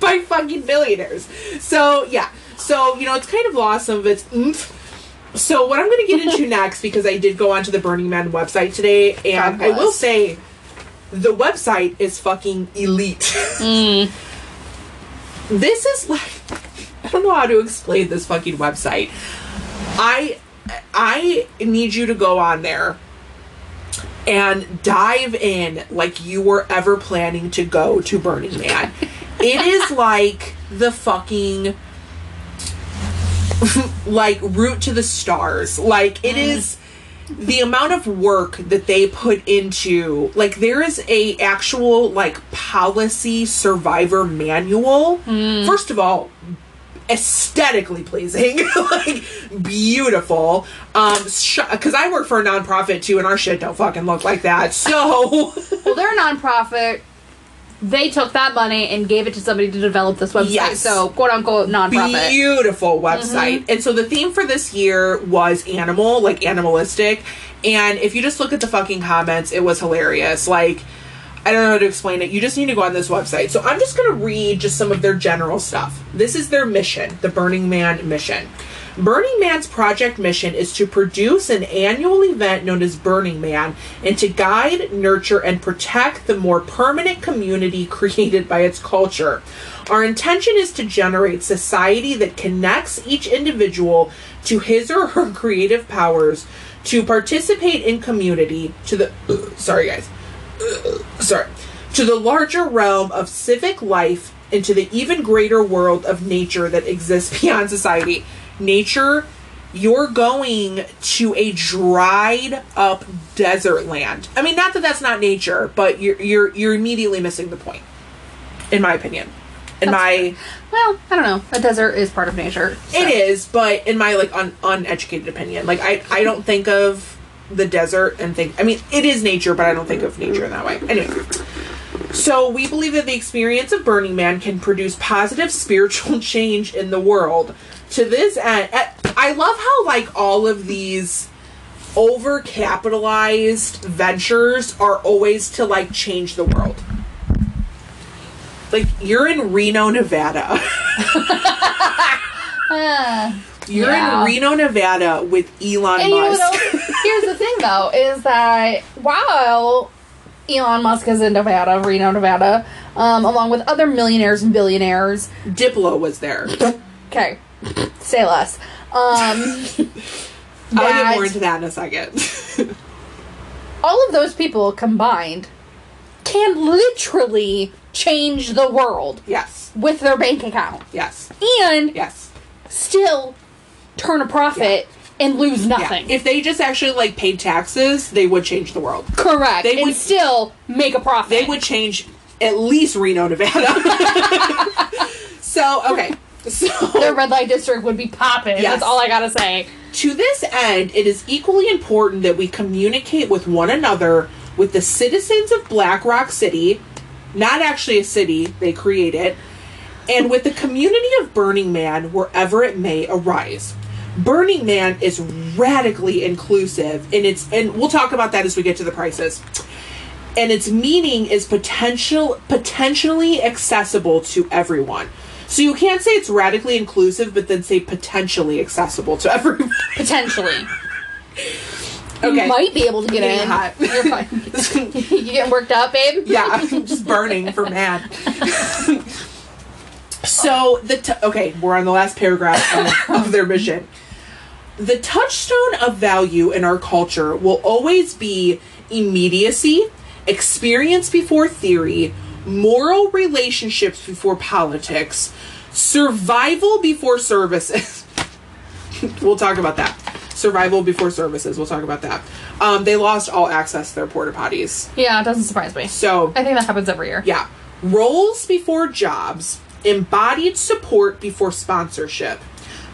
by fucking billionaires. So, yeah. So, you know, it's kind of lost some of its oomph. So what I'm going to get into next, because I did go onto the Burning Man website today, and I will say, the website is fucking elite. Mm. This is like, I don't know how to explain this fucking website. I, I need you to go on there and dive in like you were ever planning to go to Burning Man. It is like the fucking... like, route to the stars. Like, it is the amount of work that they put into, like, there is a actual, like, policy survivor manual. Mm. First of all, aesthetically pleasing. Like, beautiful. Um, because I work for a nonprofit, too, and our shit don't fucking look like that. So... Well, they're a nonprofit. They took that money and gave it to somebody to develop this website. Yes. So, quote-unquote, nonprofit. Beautiful website. Mm-hmm. And so the theme for this year was animal, like animalistic. And if you just look at the fucking comments, it was hilarious. Like, I don't know how to explain it. You just need to go on this website. So I'm just going to read just some of their general stuff. This is their mission, the Burning Man mission. Burning Man's project mission is to produce an annual event known as Burning Man and to guide, nurture, and protect the more permanent community created by its culture. Our intention is to generate society that connects each individual to his or her creative powers, to participate in community, to the... Uh, sorry, guys. Uh, sorry. To the larger realm of civic life and to the even greater world of nature that exists beyond society. Nature, you're going to a dried up desert land. I mean, not that that's not nature, but you're you're you're immediately missing the point, in my opinion. In that's my fair. Well, I don't know. A desert is part of nature. So. It is, but in my like un, uneducated opinion, like I I don't think of the desert and think. I mean, it is nature, but I don't think of nature in that way. Anyway. So we believe that the experience of Burning Man can produce positive spiritual change in the world. To this end, I love how, like, all of these overcapitalized ventures are always to, like, change the world. Like, you're in Reno, Nevada. uh, you're yeah. in Reno, Nevada with Elon and Musk. You know, here's the thing, though, is that while Elon Musk is in Nevada, Reno, Nevada, um, along with other millionaires and billionaires. Diplo was there. Okay. Say less. Um, I'll get more into that in a second. All of those people combined can literally change the world. Yes. With their bank account. Yes. And yes. still turn a profit yeah. and lose nothing. Yeah. If they just actually like paid taxes, they would change the world. Correct. They and would still make a profit. They would change at least Reno, Nevada. So, okay. So the red light district would be popping. Yes. That's all I gotta say. To this end, it is equally important that we communicate with one another, with the citizens of Black Rock City, not actually a city, they create it, and with the community of Burning Man, wherever it may arise. Burning Man is radically inclusive, and it's and we'll talk about that as we get to the prices. And its meaning is potential potentially accessible to everyone. So you can't say it's radically inclusive, but then say potentially accessible to everyone. Potentially. Okay. You might be able to get You're in. Hot. You're fine. You getting worked up, babe? Yeah, I'm just burning for mad. So, the t- okay, we're on the last paragraph of, of their mission. The touchstone of value in our culture will always be immediacy, experience before theory, moral relationships before politics, survival before services. We'll talk about that. Survival before services. We'll talk about that. Um, they lost all access to their porta potties. Yeah, it doesn't surprise me. So I think that happens every year. Yeah. Roles before jobs. Embodied support before sponsorship.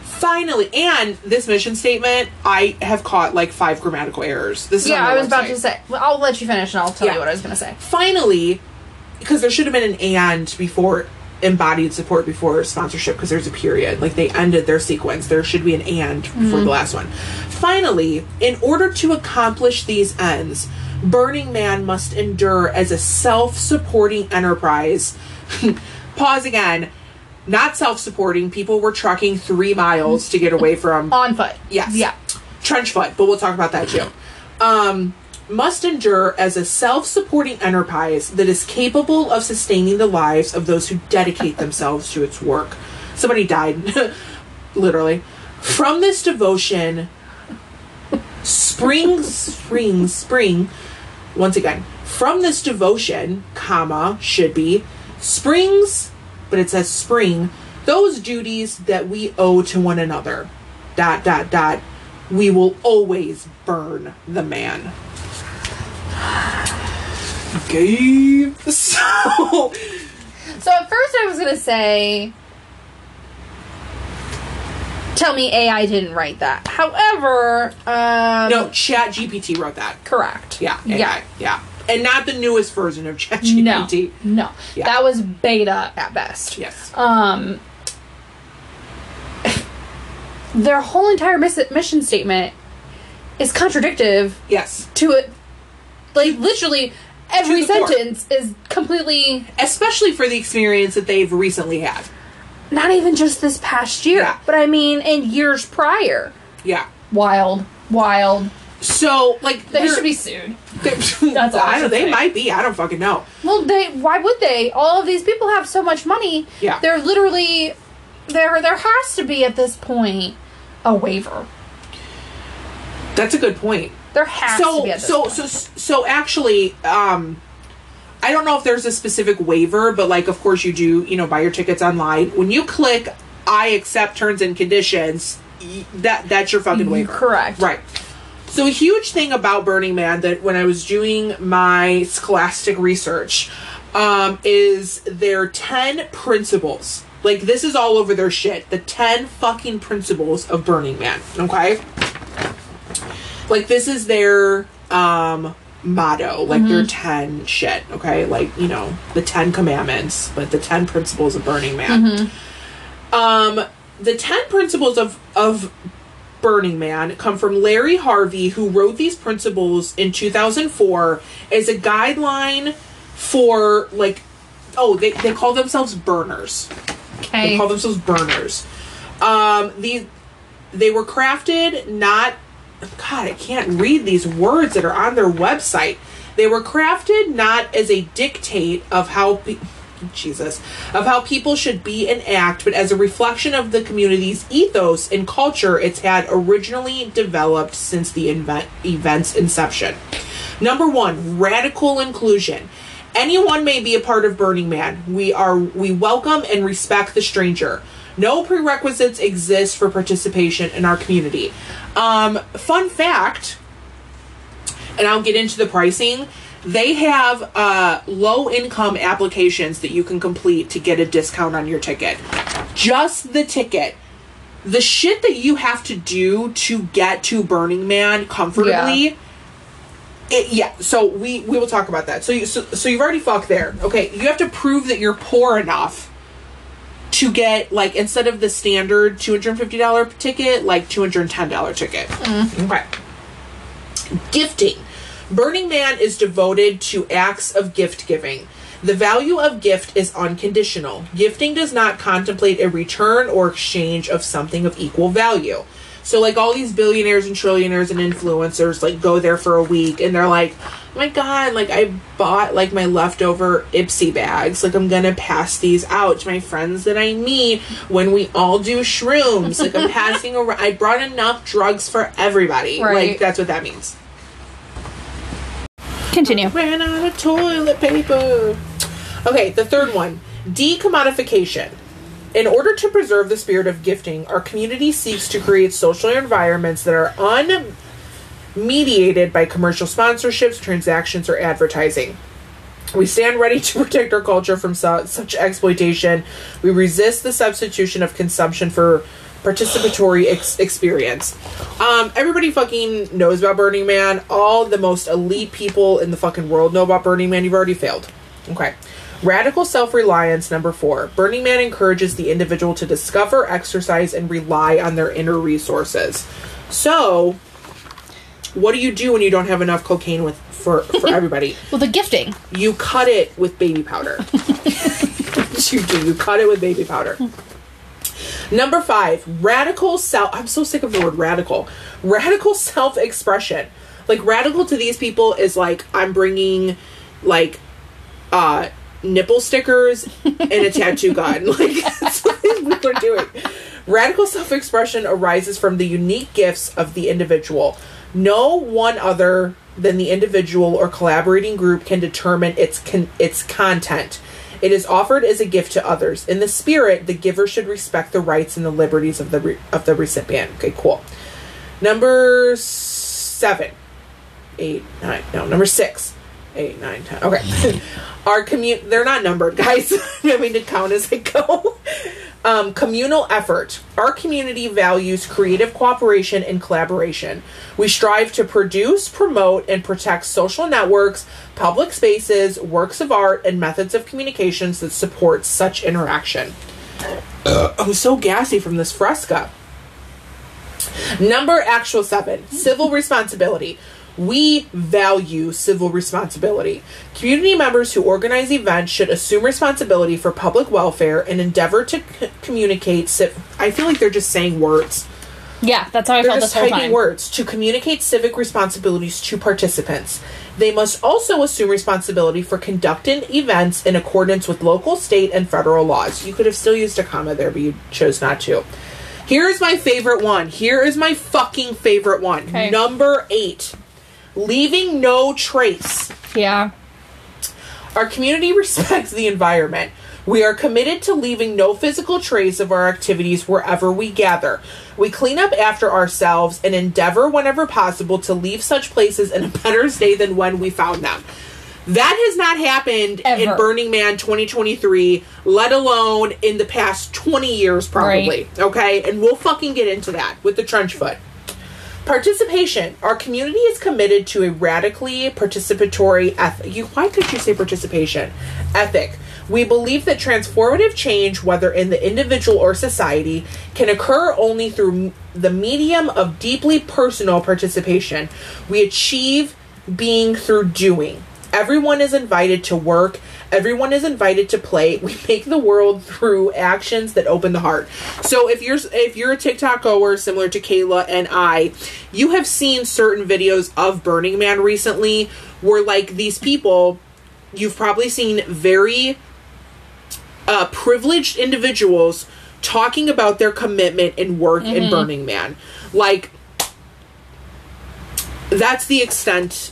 Finally, and this mission statement, I have caught like five grammatical errors. This is yeah, I was website. about to say. Well, I'll let you finish and I'll tell yeah. you what I was going to say. Finally, because there should have been an and before embodied support before sponsorship, because there's a period. Like, they ended their sequence. There should be an and mm-hmm. for the last one. Finally, in order to accomplish these ends, Burning Man must endure as a self-supporting enterprise. Pause again. Not self-supporting. People were trucking three miles to get away from... On foot. Yes. Yeah. Trench foot, but we'll talk about that too. Um... must endure as a self-supporting enterprise that is capable of sustaining the lives of those who dedicate themselves to its work. Somebody died, literally. From this devotion, spring, spring, spring, once again, from this devotion, comma, should be, springs, but it says spring, those duties that we owe to one another, dot, dot, dot, we will always burn the man. Okay. So, so at first I was going to say, tell me A I didn't write that. However, um... no, Chat G P T wrote that. Correct. Yeah. A I, yeah. Yeah. And not the newest version of Chat G P T. No. No. Yeah. That was beta at best. Yes. Um... Their whole entire mission statement is contradictive. Yes. To it. Like, literally, every sentence core. is completely... Especially for the experience that they've recently had. Not even just this past year. Yeah. But, I mean, in years prior. Yeah. Wild. Wild. So, like... They should be sued. That's all I don't, They might be. I don't fucking know. Well, they... Why would they? All of these people have so much money. Yeah. They're literally... There, there has to be, at this point, a waiver. That's a good point. There has so, to be a so so so actually, um, I don't know if there's a specific waiver, but like, of course, you do. You know, buy your tickets online. When you click, I accept terms and conditions. That that's your fucking waiver, correct? Right. So a huge thing about Burning Man that when I was doing my scholastic research, um, is their ten principles. Like, this is all over their shit. The ten fucking principles of Burning Man. Okay. Like, this is their um, motto. Like, mm-hmm. their ten shit, okay? Like, you know, the ten commandments, but the ten principles of Burning Man. Mm-hmm. Um, the ten principles of, of Burning Man come from Larry Harvey, who wrote these principles in two thousand four as a guideline for, like... Oh, they, they call themselves burners. Okay. They call themselves burners. Um, these, they were crafted not... God, I can't read these words that are on their website. They were crafted not as a dictate of how pe- Jesus of how people should be and act, but as a reflection of the community's ethos and culture it's had originally developed since the event, event's inception. Number one, radical inclusion. Anyone may be a part of Burning Man. We are we welcome and respect the stranger. No prerequisites exist for participation in our community. Um, fun fact, and I'll get into the pricing, They have uh, low-income applications that you can complete to get a discount on your ticket. Just the ticket. The shit that you have to do to get to Burning Man comfortably... Yeah. It, yeah, so we, we will talk about that. So, you, so so you've already fucked there. Okay, you have to prove that you're poor enough to get, like, instead of the standard two hundred fifty dollars ticket, like, two hundred ten dollars ticket. Mm. Okay. Gifting. Burning Man is devoted to acts of gift giving. The value of gift is unconditional. Gifting does not contemplate a return or exchange of something of equal value. So, like, all these billionaires and trillionaires and influencers, like, go there for a week, and they're like, oh my God, like, I bought, like, my leftover Ipsy bags. Like, I'm going to pass these out to my friends that I meet when we all do shrooms. Like, I'm passing around. I brought enough drugs for everybody. Right. Like, that's what that means. Continue. I ran out of toilet paper. Okay, the third one. Decommodification. In order to preserve the spirit of gifting, our community seeks to create social environments that are unmediated by commercial sponsorships, transactions, or advertising. We stand ready to protect our culture from su- such exploitation. We resist the substitution of consumption for participatory ex- experience. Um, everybody fucking knows about Burning Man. All the most elite people in the fucking world know about Burning Man. You've already failed. Okay. Radical self-reliance, number four. Burning Man encourages the individual to discover, exercise, and rely on their inner resources. So, what do you do when you don't have enough cocaine with for, for everybody? Well, the gifting. You cut it with baby powder. You do. You cut it with baby powder. Number five, radical self... I'm so sick of the word radical. Radical self-expression. Like, radical to these people is like, I'm bringing, like, uh... nipple stickers and a tattoo gun. Like, that's what we're doing. Radical self-expression arises from the unique gifts of the individual. No one other than the individual or collaborating group can determine its con- its content. It is offered as a gift to others. In the spirit, the giver should respect the rights and the liberties of the re- of the recipient. Okay, cool. Number seven, eight, nine. No, number six. Eight, nine, ten. Okay. Our commun- They're not numbered, guys. I mean, to count as I go. Um, communal effort. Our community values creative cooperation and collaboration. We strive to produce, promote, and protect social networks, public spaces, works of art, and methods of communications that support such interaction. Uh. I'm so gassy from this Fresca. Number actual seven. Civil responsibility. We value civil responsibility. Community members who organize events should assume responsibility for public welfare and endeavor to c- communicate. Civ- I feel like they're just saying words. Yeah, that's how I felt this whole time. They're just typing words to communicate civic responsibilities to participants. They must also assume responsibility for conducting events in accordance with local, state, and federal laws. You could have still used a comma there, but you chose not to. Here is my favorite one. Here is my fucking favorite one. Okay. Number eight. Leaving no trace. Yeah. Our community respects the environment. We are committed to leaving no physical trace of our activities wherever we gather. We clean up after ourselves and endeavor whenever possible to leave such places in a better state than when we found them. That has not happened Ever. in Burning Man twenty twenty-three, let alone in the past twenty years probably. Right. Okay? And we'll fucking get into that with the trench foot. Participation. Our community is committed to a radically participatory ethic. You, why could you say participation? Ethic. We believe that transformative change, whether in the individual or society, can occur only through the medium of deeply personal participation. We achieve being through doing. Everyone is invited to work. Everyone is invited to play. We make the world through actions that open the heart. So if you're if you're a TikToker similar to Kayla and I, you have seen certain videos of Burning Man recently where, like, these people, you've probably seen very uh, privileged individuals talking about their commitment and work mm-hmm. in Burning Man. Like, that's the extent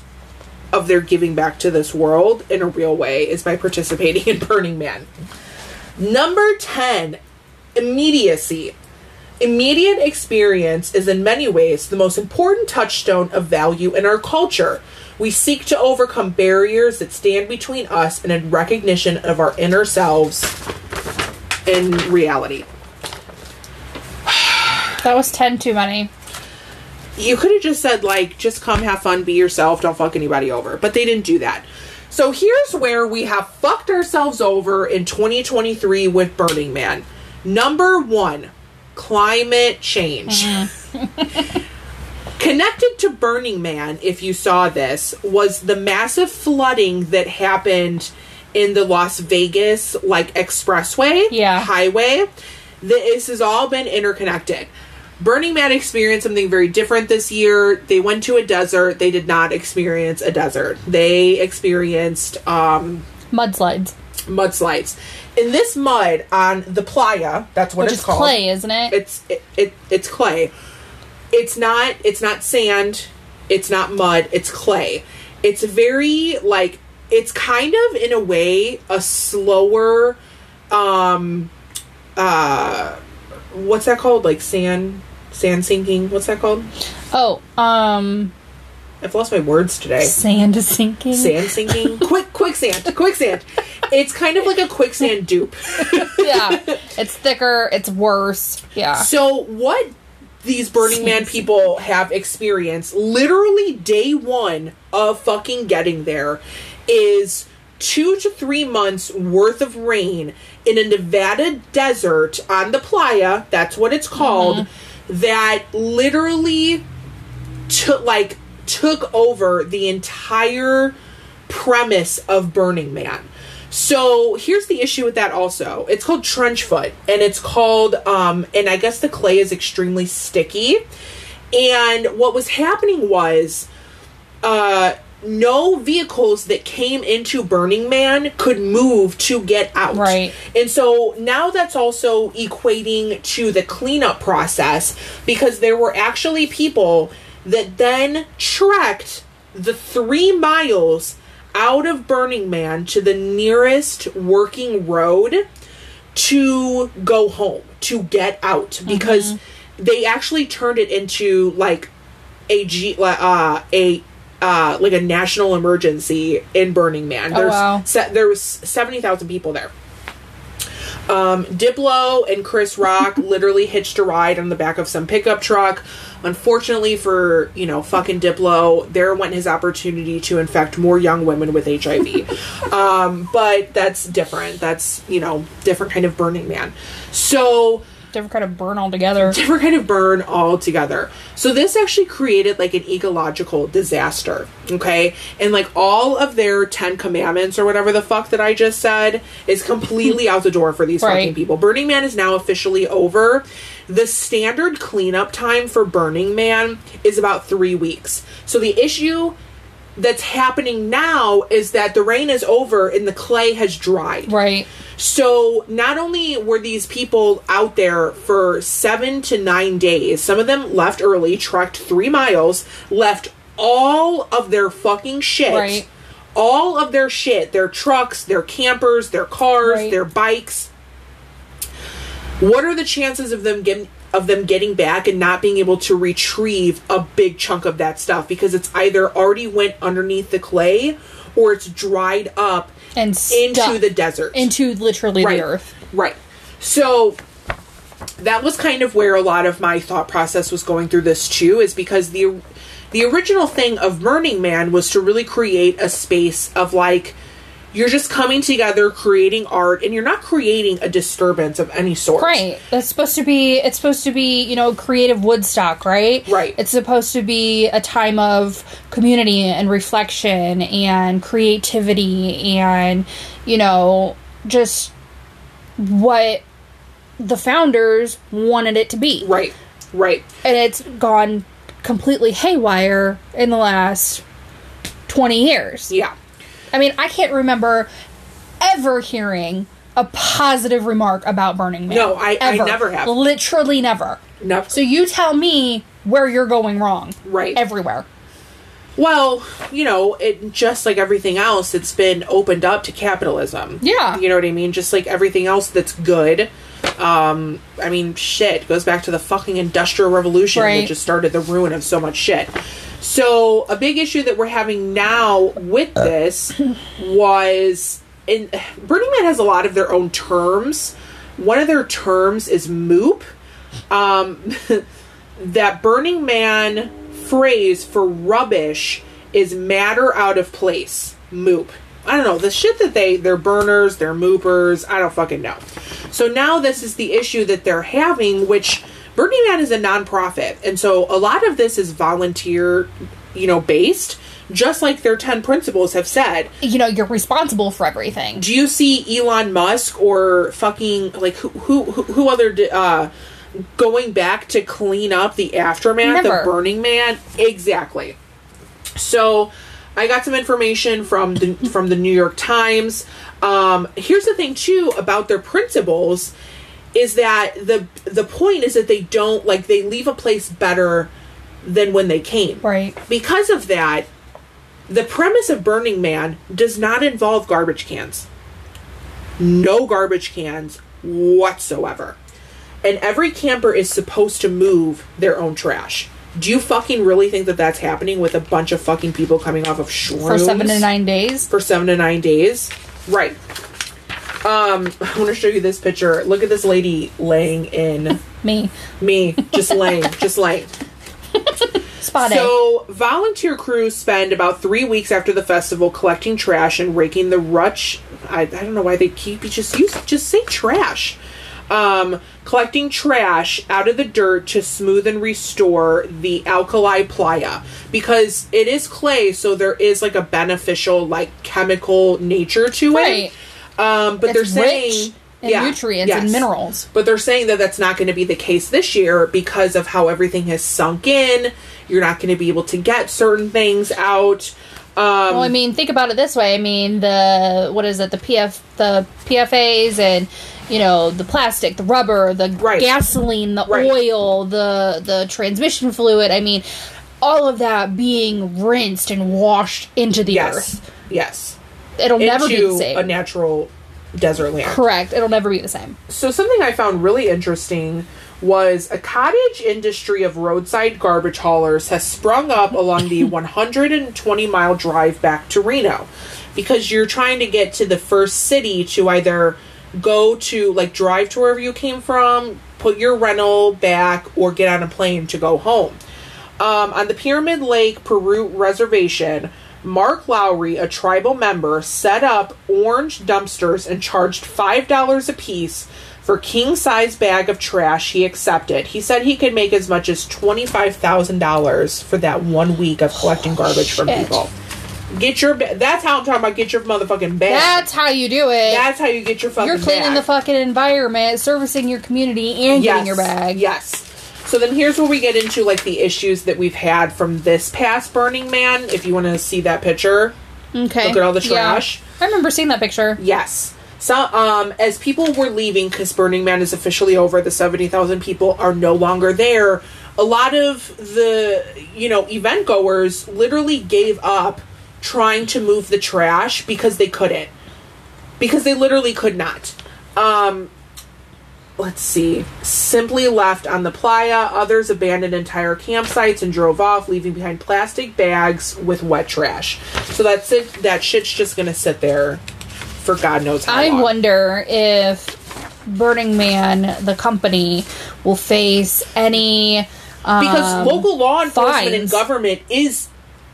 of their giving back to this world in a real way is by participating in Burning Man. Number ten, immediacy. Immediate experience is in many ways the most important touchstone of value in our culture. We seek to overcome barriers that stand between us and a recognition of our inner selves in reality. That was ten too many. You could have just said, like, just come have fun, be yourself, don't fuck anybody over. But they didn't do that. So here's where we have fucked ourselves over in twenty twenty-three with Burning Man. Number one, climate change. Mm-hmm. Connected to Burning Man, if you saw this, was the massive flooding that happened in the Las Vegas, like, expressway, yeah. highway. This has all been interconnected. Burning Man experienced something very different this year. They went to a desert. They did not experience a desert. They experienced... Um, mudslides. Mudslides. In this mud on the playa, that's what Which it's called. Which is clay, isn't it? It's, it, it, it's clay. It's not, it's not sand. It's not mud. It's clay. It's very, like... It's kind of, in a way, a slower... Um, uh, what's that called? Like, sand... Sand sinking. What's that called? Oh, um... I've lost my words today. Sand sinking? Sand sinking. Quick, quicksand. Quicksand. It's kind of like a quicksand dupe. Yeah. It's thicker. It's worse. Yeah. So, what these Burning sand Man people sinking. Have experienced, literally day one of fucking getting there, is two to three months worth of rain in a Nevada desert on the playa, that's what it's called, mm-hmm. that literally t- like took over the entire premise of Burning Man. So here's the issue with that also. It's called trench foot, and it's called, um, and I guess the clay is extremely sticky. And what was happening was, uh, no vehicles that came into Burning Man could move to get out. Right. And so now that's also equating to the cleanup process, because there were actually people that then trekked the three miles out of Burning Man to the nearest working road to go home, to get out, because mm-hmm. they actually turned it into like a G, uh, a Uh, like a national emergency in Burning Man. There's, oh, wow. se- there was seventy thousand people there. Um, Diplo and Chris Rock literally hitched a ride on the back of some pickup truck. Unfortunately for, you know, fucking Diplo, there went his opportunity to infect more young women with H I V. um, but that's different. That's, you know, different kind of Burning Man. So... Different kind of burn altogether. Different kind of burn altogether. So this actually created like an ecological disaster, okay? And like all of their Ten Commandments or whatever the fuck that I just said is completely out the door for these right. fucking people. Burning Man is now officially over. The standard cleanup time for Burning Man is about three weeks. So the issue that's happening now is that the rain is over and the clay has dried. Right. So not only were these people out there for seven to nine days, some of them left early, trekked three miles, left all of their fucking shit, right. all of their shit, their trucks, their campers, their cars, right. their bikes. What are the chances of them getting, of them getting back and not being able to retrieve a big chunk of that stuff? Because it's either already went underneath the clay or it's dried up and into the desert. Into literally right. the earth. Right. So that was kind of where a lot of my thought process was going through this too, is because the the original thing of Burning Man was to really create a space of like, you're just coming together, creating art, and you're not creating a disturbance of any sort. Right. That's supposed to be, it's supposed to be, you know, creative Woodstock, right? Right. It's supposed to be a time of community and reflection and creativity and, you know, just what the founders wanted it to be. Right. Right. And it's gone completely haywire in the last twenty years. Yeah. I mean, I can't remember ever hearing a positive remark about Burning Man. No, I, I never have. Literally never. Never. So you tell me where you're going wrong. Right. Everywhere. Well, you know, it just like everything else, it's been opened up to capitalism. Yeah. You know what I mean? Just like everything else that's good. Um, I mean, shit, it goes back to the fucking Industrial Revolution, right. that just started the ruin of so much shit. So a big issue that we're having now with this was, and Burning Man has a lot of their own terms. One of their terms is MOOP. Um, that Burning Man phrase for rubbish is matter out of place. MOOP. I don't know. The shit that they, they're burners, they're moopers. I don't fucking know. So now this is the issue that they're having, which Burning Man is a nonprofit. And so a lot of this is volunteer, you know, based, just like their ten principles have said. You know, you're responsible for everything. Do you see Elon Musk or fucking, like, who, who, who, who other, uh, going back to clean up the aftermath Never. of Burning Man? Exactly. So I got some information from the, from the New York Times. Um, here's the thing, too, about their principles is that the the point is that they don't, like, they leave a place better than when they came. Right. Because of that, the premise of Burning Man does not involve garbage cans. No garbage cans whatsoever. And every camper is supposed to move their own trash. Do you fucking really think that that's happening with a bunch of fucking people coming off of shrooms? For seven to nine days? For seven to nine days. Right. Um, I want to show you this picture. Look at this lady laying in. Me. Me. Just laying. Just laying. Spot So, A. volunteer crews spend about three weeks after the festival collecting trash and raking the rutch. I, I don't know why they keep just use just say trash. Um, collecting trash out of the dirt to smooth and restore the alkali playa, because it is clay, so there is like a beneficial, like, chemical nature to right. it. Um, but it's they're saying in yeah, nutrients yes. and minerals. But they're saying that that's not going to be the case this year because of how everything has sunk in. You're not going to be able to get certain things out. Um, well, I mean, think about it this way. I mean, the what is it? The P F, the P F A s and. You know, the plastic, the rubber, the right. gasoline, the right. oil, the the transmission fluid. I mean, all of that being rinsed and washed into the yes. earth. Yes. It'll into never be the same. A natural desert land. Correct. It'll never be the same. So something I found really interesting was a cottage industry of roadside garbage haulers has sprung up along the one hundred twenty mile drive back to Reno, because you're trying to get to the first city to either go to, like, drive to wherever you came from, put your rental back, or get on a plane to go home. Um, on the Pyramid Lake Peru Reservation, Mark Lowry, a tribal member, set up orange dumpsters and charged five dollars a piece for king-size bag of trash he accepted. He said he could make as much as twenty-five thousand dollars for that one week of collecting garbage oh, from people. Get your ba- that's how I'm talking about. Get your motherfucking bag. That's how you do it. That's how you get your fucking bag. You're cleaning bag. the fucking environment, servicing your community, and yes. getting your bag. Yes. So then here's where we get into, like, the issues that we've had from this past Burning Man. If you want to see that picture. Okay. Look at all the trash. Yeah. I remember seeing that picture. Yes. So, um, as people were leaving, because Burning Man is officially over, the seventy thousand people are no longer there. A lot of the, you know, event goers literally gave up trying to move the trash because they couldn't. Because they literally could not. Um, let's see. Simply left on the playa. Others abandoned entire campsites and drove off, leaving behind plastic bags with wet trash. So that's it. That shit's just going to sit there for God knows how I long. I wonder if Burning Man, the company, will face any um, because local law enforcement fines. and government is...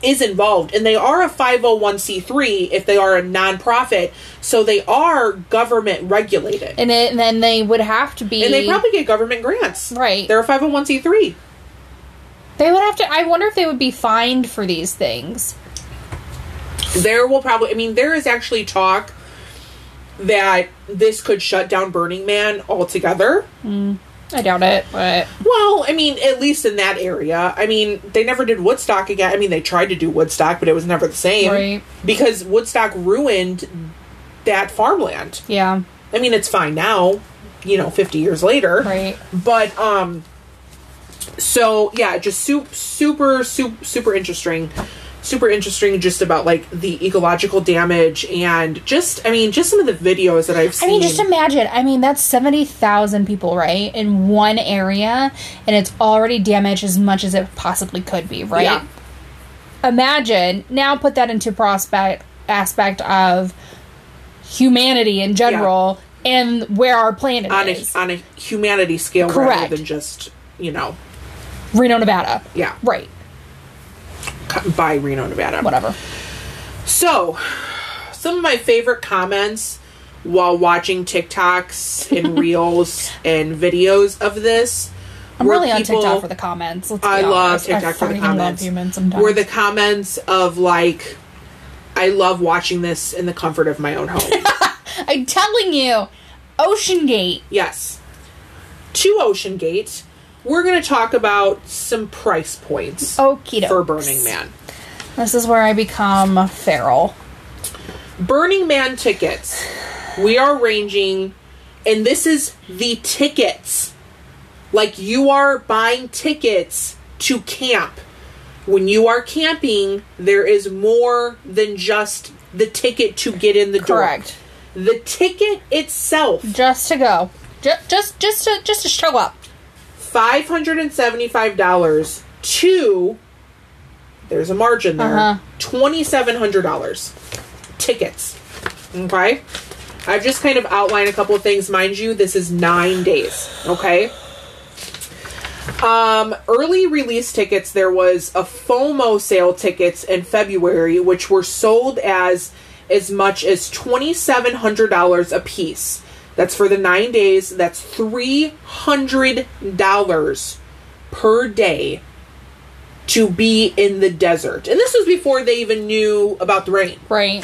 is involved, and they are a five oh one c three if they are a nonprofit, so they are government regulated, and, it, and then they would have to be, and they probably get government grants. Right, they're a five oh one c three. They would have to. I wonder if they would be fined for these things. There will probably. I mean, there is actually talk that this could shut down Burning Man altogether. Mm. I doubt it, but... Well, I mean, at least in that area. I mean, they never did Woodstock again. I mean, they tried to do Woodstock, but it was never the same. Right. Because Woodstock ruined that farmland. Yeah. I mean, it's fine now, you know, fifty years later. Right. But, um... So, yeah, just super, super, super, super interesting. Super interesting just about, like, the ecological damage and just, I mean, just some of the videos that I've seen. I mean, just imagine. I mean, that's seventy thousand people, right, in one area, and it's already damaged as much as it possibly could be, right? Yeah. imagine, now put that into prospect aspect of humanity in general yeah. and where our planet on is. A, on a humanity scale Correct. Rather than just, you know. Reno, Nevada. Yeah. Right. By Reno, Nevada. Whatever. So, some of my favorite comments while watching TikToks and reels and videos of this. I'm really people, on TikTok for the comments. Let's I love TikTok I for the comments. Love sometimes. Were the comments of like, I love watching this in the comfort of my own home. I'm telling you, Ocean Gate. Yes. To Ocean Gate, we're going to talk about some price points Okey-dokes. For Burning Man. This is where I become feral. Burning Man tickets. We are ranging, and this is the tickets. Like, you are buying tickets to camp. When you are camping, there is more than just the ticket to get in the door. Correct. The ticket itself. Just to go. Just just, just, to, just to show up. five hundred seventy-five dollars to, there's a margin there, uh-huh. twenty-seven hundred dollars. Tickets. Okay? I've just kind of outlined a couple of things. Mind you, this is nine days. Okay? Um, early release tickets, there was a FOMO sale tickets in February, which were sold as as much as twenty-seven hundred dollars a piece. That's for the nine days. That's three hundred dollars per day to be in the desert. And this was before they even knew about the rain. Right.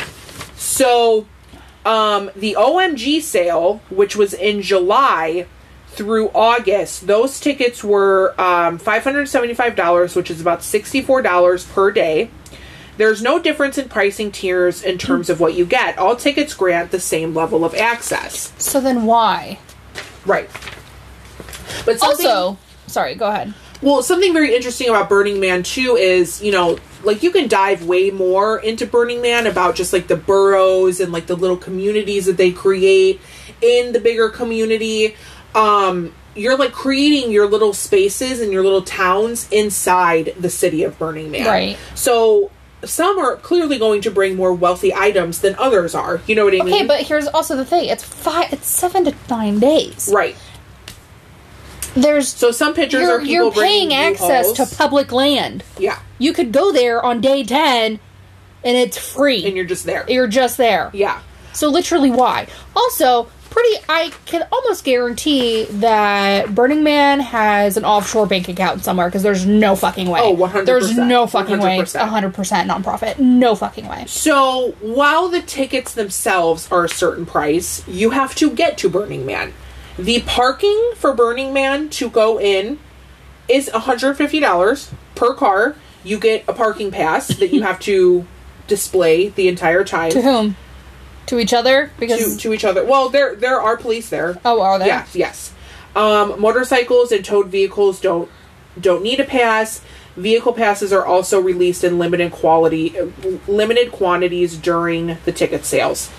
So, um, the O M G sale, which was in July through August, those tickets were um, five hundred seventy-five dollars, which is about sixty-four dollars per day. There's no difference in pricing tiers in terms of what you get. All tickets grant the same level of access. So then why? Right. But also, sorry, go ahead. Well, something very interesting about Burning Man, too, is, you know, like, you can dive way more into Burning Man about just, like, the burrows and, like, the little communities that they create in the bigger community. Um, you're like creating your little spaces and your little towns inside the city of Burning Man. Right. So some are clearly going to bring more wealthy items than others are. You know what I okay, mean? Okay, but here's also the thing. It's five, it's seven to nine days. Right. There's so some pictures are people you're paying access holes. To public land. Yeah. You could go there on day ten and it's free. And you're just there. You're just there. Yeah. So literally why? Also, Pretty, I can almost guarantee that Burning Man has an offshore bank account somewhere, because there's no fucking way. Oh, one hundred percent. There's no fucking one hundred percent. Way. It's one hundred percent nonprofit. No fucking way. So, while the tickets themselves are a certain price, you have to get to Burning Man. The parking for Burning Man to go in is one hundred fifty dollars per car. You get a parking pass that you have to display the entire time. To whom? To each other? Because to, to each other. Well, there there are police there. Oh, are there? Yeah, yes. Um, motorcycles and towed vehicles don't don't need a pass. Vehicle passes are also released in limited quality, limited quantities during the ticket sales.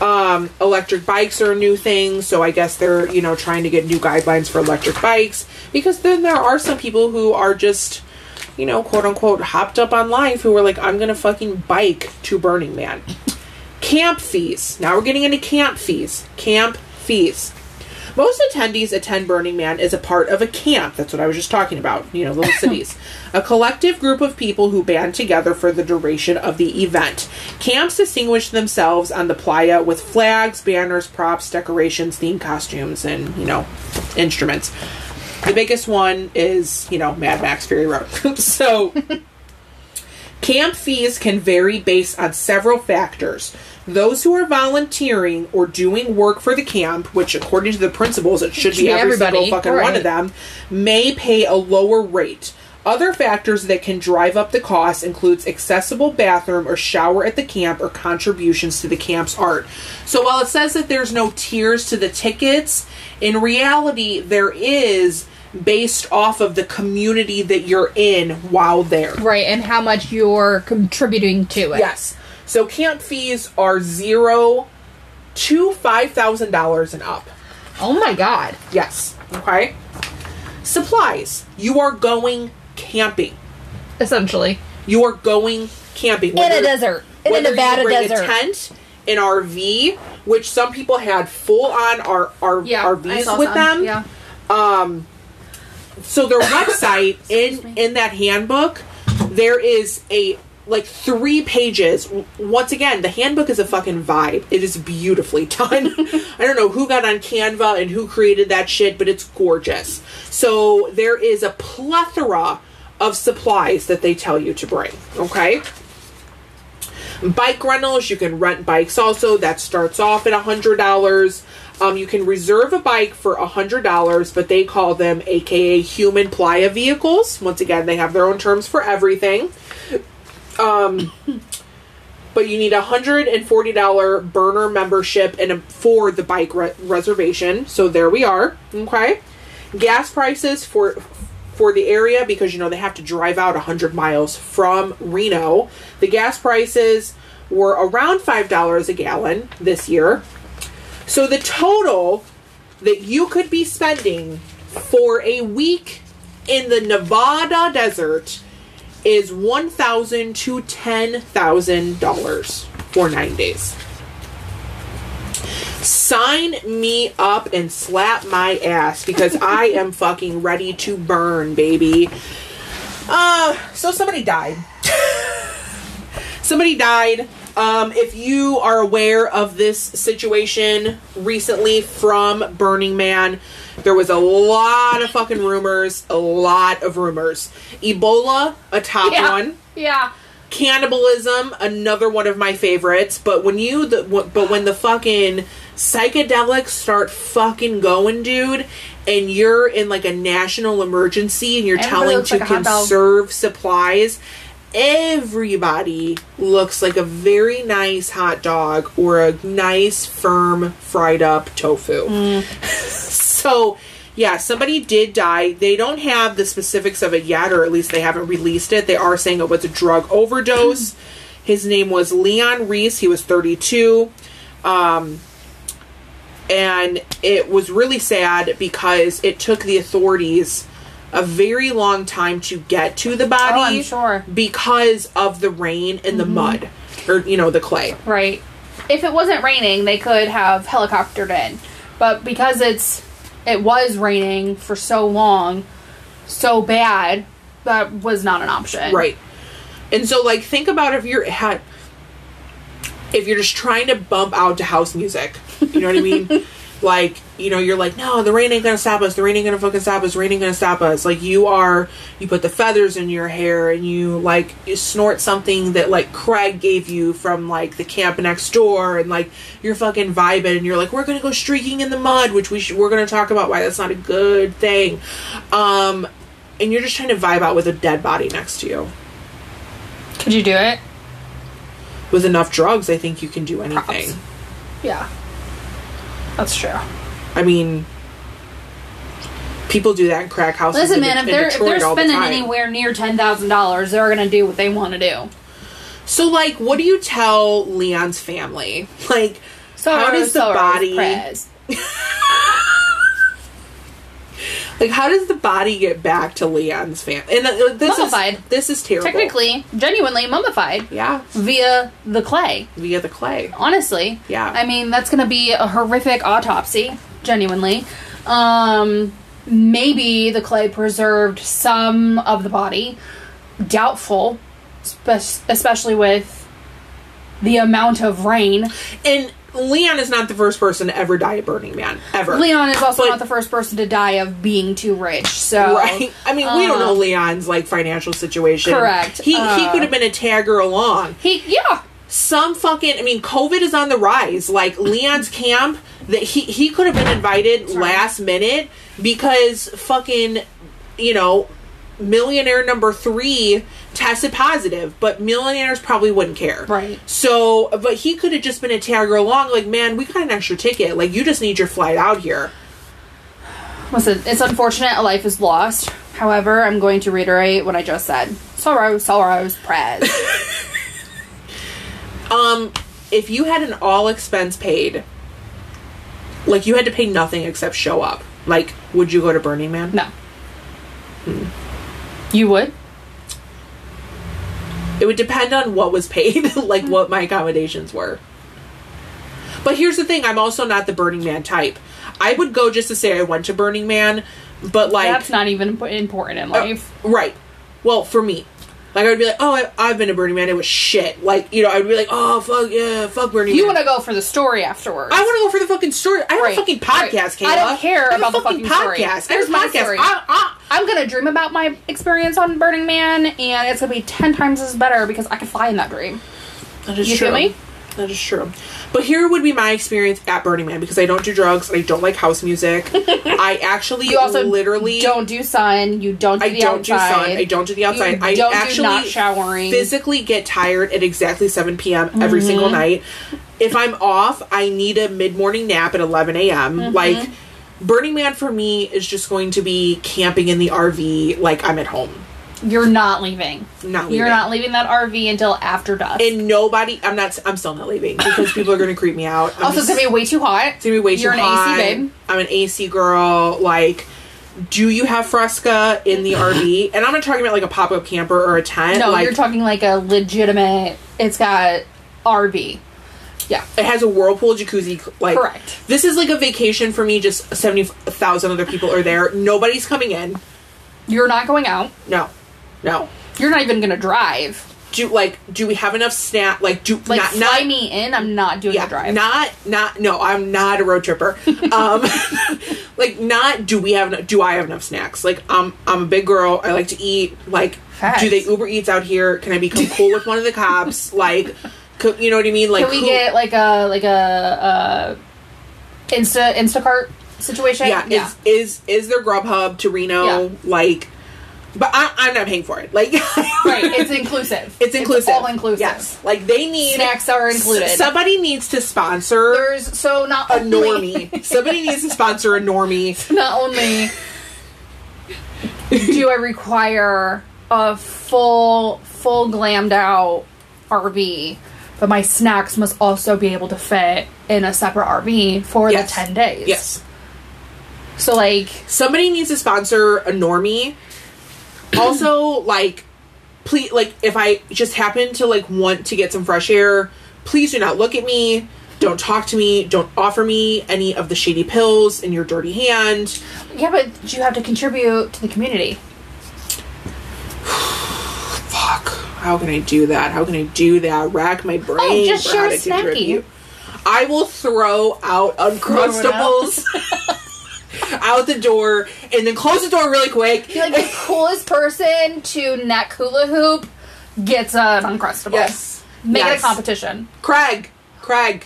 Um, electric bikes are a new thing, so I guess they're, you know, trying to get new guidelines for electric bikes, because then there are some people who are just, you know, quote unquote hopped up on life, who are like, I'm gonna fucking bike to Burning Man. Camp fees. Now we're getting into camp fees. Camp fees. Most attendees attend Burning Man as a part of a camp. That's what I was just talking about. You know, little cities. A collective group of people who band together for the duration of the event. Camps distinguish themselves on the playa with flags, banners, props, decorations, themed costumes, and, you know, instruments. The biggest one is, you know, Mad Max Fury Road. So... Camp fees can vary based on several factors. Those who are volunteering or doing work for the camp, which according to the principals, it should be every single fucking one of them, may pay a lower rate. Other factors that can drive up the cost includes accessible bathroom or shower at the camp or contributions to the camp's art. So while it says that there's no tiers to the tickets, in reality there is, based off of the community that you're in while there. Right, and how much you're contributing to it. Yes. So camp fees are zero to five thousand dollars and up. Oh my God. Yes. Okay. Supplies. You are going camping. Essentially. You're going camping. Whether, in a desert. In a Nevada you bring desert. A tent, an R V, which some people had full on our, our yeah, R Vs with some. them. Yeah. Um, so their website, in, in that handbook, there is a... like three pages. Once again, the handbook is a fucking vibe. It is beautifully done. I don't know who got on Canva and who created that shit, but it's gorgeous. So there is a plethora of supplies that they tell you to bring. Okay. Bike rentals. You can rent bikes also. That starts off at a hundred dollars. Um, you can reserve a bike for a hundred dollars, but they call them A K A human playa vehicles. Once again, they have their own terms for everything. Um, but you need a hundred and forty dollar burner membership and a, for the bike re- reservation. So there we are. Okay, gas prices for for the area, because you know they have to drive out a hundred miles from Reno. The gas prices were around five dollars a gallon this year. So the total that you could be spending for a week in the Nevada desert is one thousand to ten thousand dollars for nine days. Sign me up and slap my ass, because I am fucking ready to burn, baby. Uh, so somebody died. Somebody died. Um, if you are aware of this situation recently from Burning Man, there was a lot of fucking rumors. A lot of rumors. Ebola, a top yeah, one. Yeah. Cannibalism, another one of my favorites. But when you, the, w- but when the fucking psychedelics start fucking going, dude, and you're in like a national emergency and you're Everybody telling to like conserve supplies, everybody looks like a very nice hot dog or a nice firm fried up tofu. Mm. So, yeah, somebody did die. They don't have the specifics of it yet, or at least they haven't released it. They are saying it was a drug overdose. His name was Leon Reese. He was thirty-two. Um, and it was really sad because it took the authorities a very long time to get to the body. Oh, I'm sure. Because of the rain and mm-hmm. the mud. Or, you know, the clay. Right. If it wasn't raining, they could have helicoptered in. But because it's... it was raining for so long, so bad, that was not an option. Right. And so, like, think about if you're at, if you're just trying to bump out to house music. You know what I mean? Like, you know, you're like, no, the rain ain't gonna stop us. The rain ain't gonna fucking stop us. The rain ain't gonna stop us. Like, you are, you put the feathers in your hair and you, like, you snort something that, like, Craig gave you from, like, the camp next door, and, like, you're fucking vibing and you're like, we're gonna go streaking in the mud, which we sh- we're gonna talk about why that's not a good thing. Um, and you're just trying to vibe out with a dead body next to you. Could you do it? With enough drugs, I think you can do anything. Props. Yeah. That's true. I mean, people do that in crack houses. Listen, man, if they're, if they're spending anywhere near ten thousand dollars, they're going to do what they want to do. So, like, what do you tell Leon's family? Like, how does the body... like, how does the body get back to Leon's family? And uh, this mummified. Is, this is terrible. Technically, genuinely mummified. Yeah. Via the clay. Via the clay. Honestly. Yeah. I mean, that's going to be a horrific autopsy. Genuinely. Um, maybe the clay preserved some of the body. Doubtful. Spe- especially with the amount of rain. And... Leon is not the first person to ever die at Burning Man. Ever. Leon is also but, not the first person to die of being too rich. So right. I mean, um, we don't know Leon's like financial situation. Correct. He uh, he could have been a tagger along. He yeah. Some fucking I mean, COVID is on the rise. Like Leon's camp that he he could have been invited sorry. last minute because fucking you know millionaire number three tested positive, but millionaires probably wouldn't care. Right. So, but he could have just been a tagger along, like, man, we got an extra ticket. Like, you just need your flight out here. Listen, it's unfortunate a life is lost. However, I'm going to reiterate what I just said. Sorrow, sorrows, prayers. um, if you had an all expense paid, like, you had to pay nothing except show up, like, would you go to Burning Man? No. Hmm. You would? It would depend on what was paid, like what my accommodations were. But here's the thing, I'm also not the Burning Man type. I would go just to say I went to Burning Man, but like... That's not even important in life. Uh, right. Well, for me. Like, I would be like, oh, I, I've been to Burning Man, it was shit. Like, you know, I would be like, oh, fuck, yeah, fuck Burning you Man. You want to go for the story afterwards. I want to go for the fucking story. I have right. a fucking podcast, right. Kayla. I don't care I about the fucking, fucking story. Podcast. There's my podcast. Story. I, I, I'm going to dream about my experience on Burning Man, and it's going to be ten times as better because I can fly in that dream. That is you true. You feel me? That is true. But here would be my experience at Burning Man, because I don't do drugs, I don't like house music. I actually you also literally don't do sun, you don't do I the don't outside. do sun, I don't do the outside. I actually do not showering. Physically get tired at exactly seven p.m. Mm-hmm. every single night. If I'm off, I need a mid-morning nap at eleven a.m. Mm-hmm. Like, Burning Man for me is just going to be camping in the R V like I'm at home. You're not leaving. Not leaving. You're not leaving that R V until after dusk. And nobody, I'm not, I'm still not leaving because people are going to creep me out. I'm also, just, it's going to be way too hot. It's going to be way You're too hot. You're an A C babe. I'm an A C girl. Like, do you have Fresca in the R V? And I'm not talking about like a pop-up camper or a tent. No, like, you're talking like a legitimate, it's got R V. Yeah. It has a whirlpool jacuzzi. Like, correct. This is like a vacation for me. Just seventy thousand other people are there. Nobody's coming in. You're not going out. No. No. You're not even going to drive. Do, like, do we have enough snack? Like, do, like, not, fly not, me in, I'm not doing yeah, the drive. Not, not, no, I'm not a road tripper. um, like, not, do we have, do I have enough snacks? Like, um, I'm a big girl, I like to eat, like, Facts. do they Uber Eats out here? Can I become cool with one of the cops? Like, co- you know what I mean? Like, Can we who- get, like, a, like, a, uh, Insta, Instacart situation? Yeah. yeah. Is, is, is there Grubhub to Reno? Yeah. Like, But I, I'm not paying for it. Like, right? It's inclusive. It's inclusive. It's all inclusive. Yes. Like, they need snacks are included. S- somebody needs to sponsor. There's so not a normie. Only- somebody needs to sponsor a normie. So not only do I require a full, full glammed out R V, but my snacks must also be able to fit in a separate R V for yes. the ten days. Yes. So like, somebody needs to sponsor a normie. Also, like, please, like, if I just happen to, like, want to get some fresh air, please do not look at me. Don't talk to me. Don't offer me any of the shady pills in your dirty hand. Yeah, but you have to contribute to the community. Fuck. How can I do that? How can I do that? Rack my brain. Oh, just share a snacky. I will throw out Uncrustables. out the door and then close the door really quick. You're like, the coolest person to net hula hoop gets an Uncrustable. Yes. Make yes. it a competition. Craig. Craig.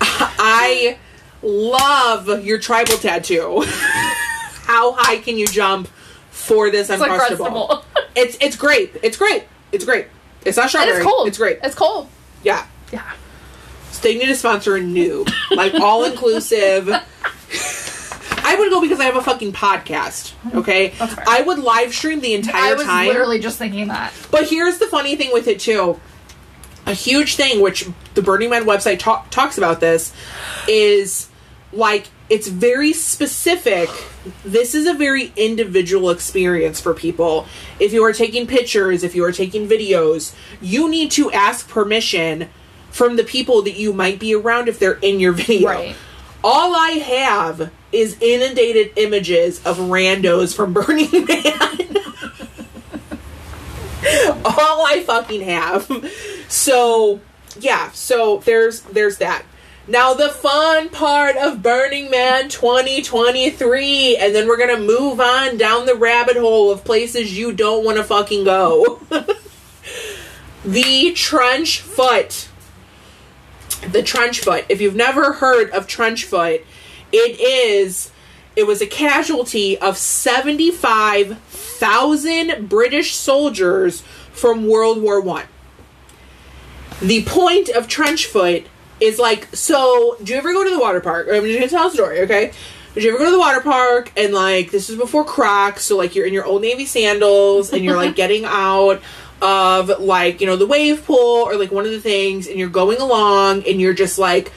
I love your tribal tattoo. How high can you jump for this it's Uncrustable? it's it's great. It's great. It's great. It's not strawberry. And it's cold. It's great. It's cold. Yeah. Yeah. They need to sponsor a noob. Like, all-inclusive. I would go because I have a fucking podcast, okay? I would live stream the entire time. I was time. literally just thinking that. But here's the funny thing with it, too. A huge thing, which the Burning Man website ta- talks about this, is, like, it's very specific. This is a very individual experience for people. If you are taking pictures, if you are taking videos, you need to ask permission from the people that you might be around if they're in your video. Right. All I have is inundated images of randos from Burning Man. All I fucking have. So, yeah. So, there's there's that. Now, the fun part of Burning Man twenty twenty-three. And then we're going to move on down the rabbit hole of places you don't want to fucking go. The trench foot. The trench foot. If you've never heard of trench foot, it is, it was a casualty of seventy-five thousand British soldiers from World War One. The point of trench foot is like, so, do you ever go to the water park? I'm just going to tell a story, okay? Did you ever go to the water park and, like, this is before Crocs, so, like, you're in your Old Navy sandals and you're, like, getting out of, like, you know, the wave pool or, like, one of the things, and you're going along and you're just like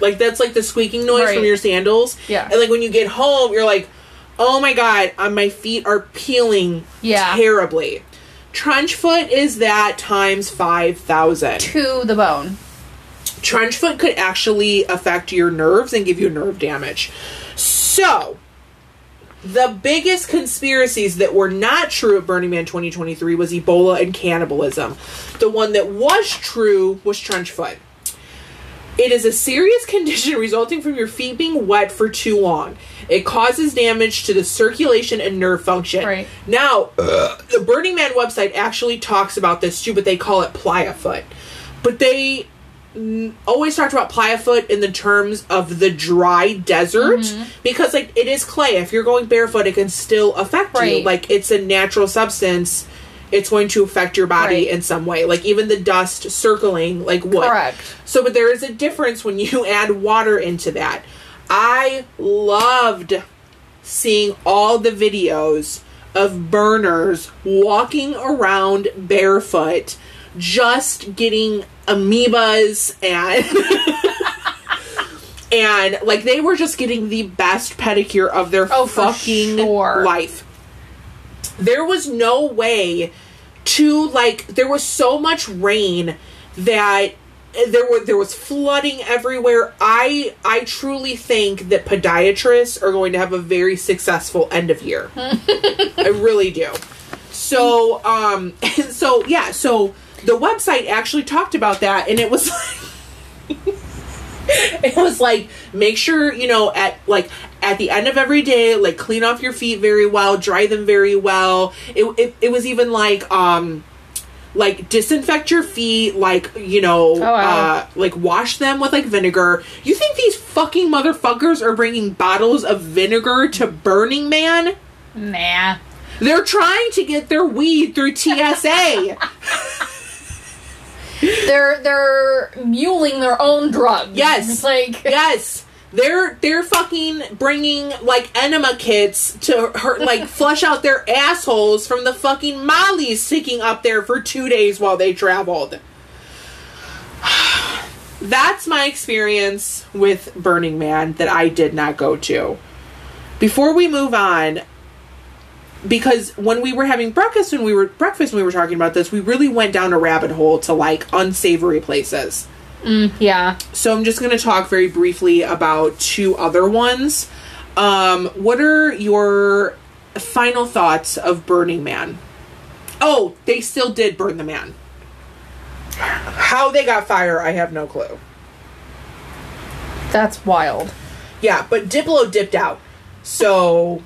like that's like the squeaking noise right. from your sandals. Yeah. And like when you get home, you're like, Oh my God, uh, my feet are peeling yeah. terribly. Trench foot is that times five thousand. To the bone. Trench foot could actually affect your nerves and give you nerve damage. So, the biggest conspiracies that were not true at Burning Man twenty twenty-three was Ebola and cannibalism. The one that was true was trench foot. It is a serious condition resulting from your feet being wet for too long. It causes damage to the circulation and nerve function. Right. Now, ugh, the Burning Man website actually talks about this too, but they call it playa foot. But they n- always talked about playa foot in the terms of the dry desert mm-hmm. because, like, it is clay. If you're going barefoot, it can still affect right. you. Like, it's a natural substance. It's going to affect your body right. in some way. Like, even the dust circling, like, wood. Correct. So, but there is a difference when you add water into that. I loved seeing all the videos of burners walking around barefoot, just getting amoebas and... and, like, they were just getting the best pedicure of their oh, fucking for sure. life. There was no way to, like, there was so much rain that there were there was flooding everywhere. I I truly think that podiatrists are going to have a very successful end of year. I really do. So um and so yeah, so the website actually talked about that, and it was like it was like, make sure, you know, at like at the end of every day, like, clean off your feet very well, dry them very well. It it, it was even like um like disinfect your feet, like, you know, oh, wow. uh like wash them with like vinegar. You think these fucking motherfuckers are bringing bottles of vinegar to Burning Man? Nah. They're trying to get their weed through T S A. They're they're muling their own drugs. Yes, it's like yes, they're they're fucking bringing like enema kits to hurt, like flush out their assholes from the fucking mollies sticking up there for two days while they traveled. That's my experience with Burning Man that I did not go to. Before we move on. Because when we were having breakfast and we were breakfast and we were talking about this, we really went down a rabbit hole to like unsavory places. Mm, yeah. So I'm just going to talk very briefly about two other ones. Um, what are your final thoughts of Burning Man? Oh, they still did burn the man. How they got fire, I have no clue. That's wild. Yeah, but Diplo dipped out. So...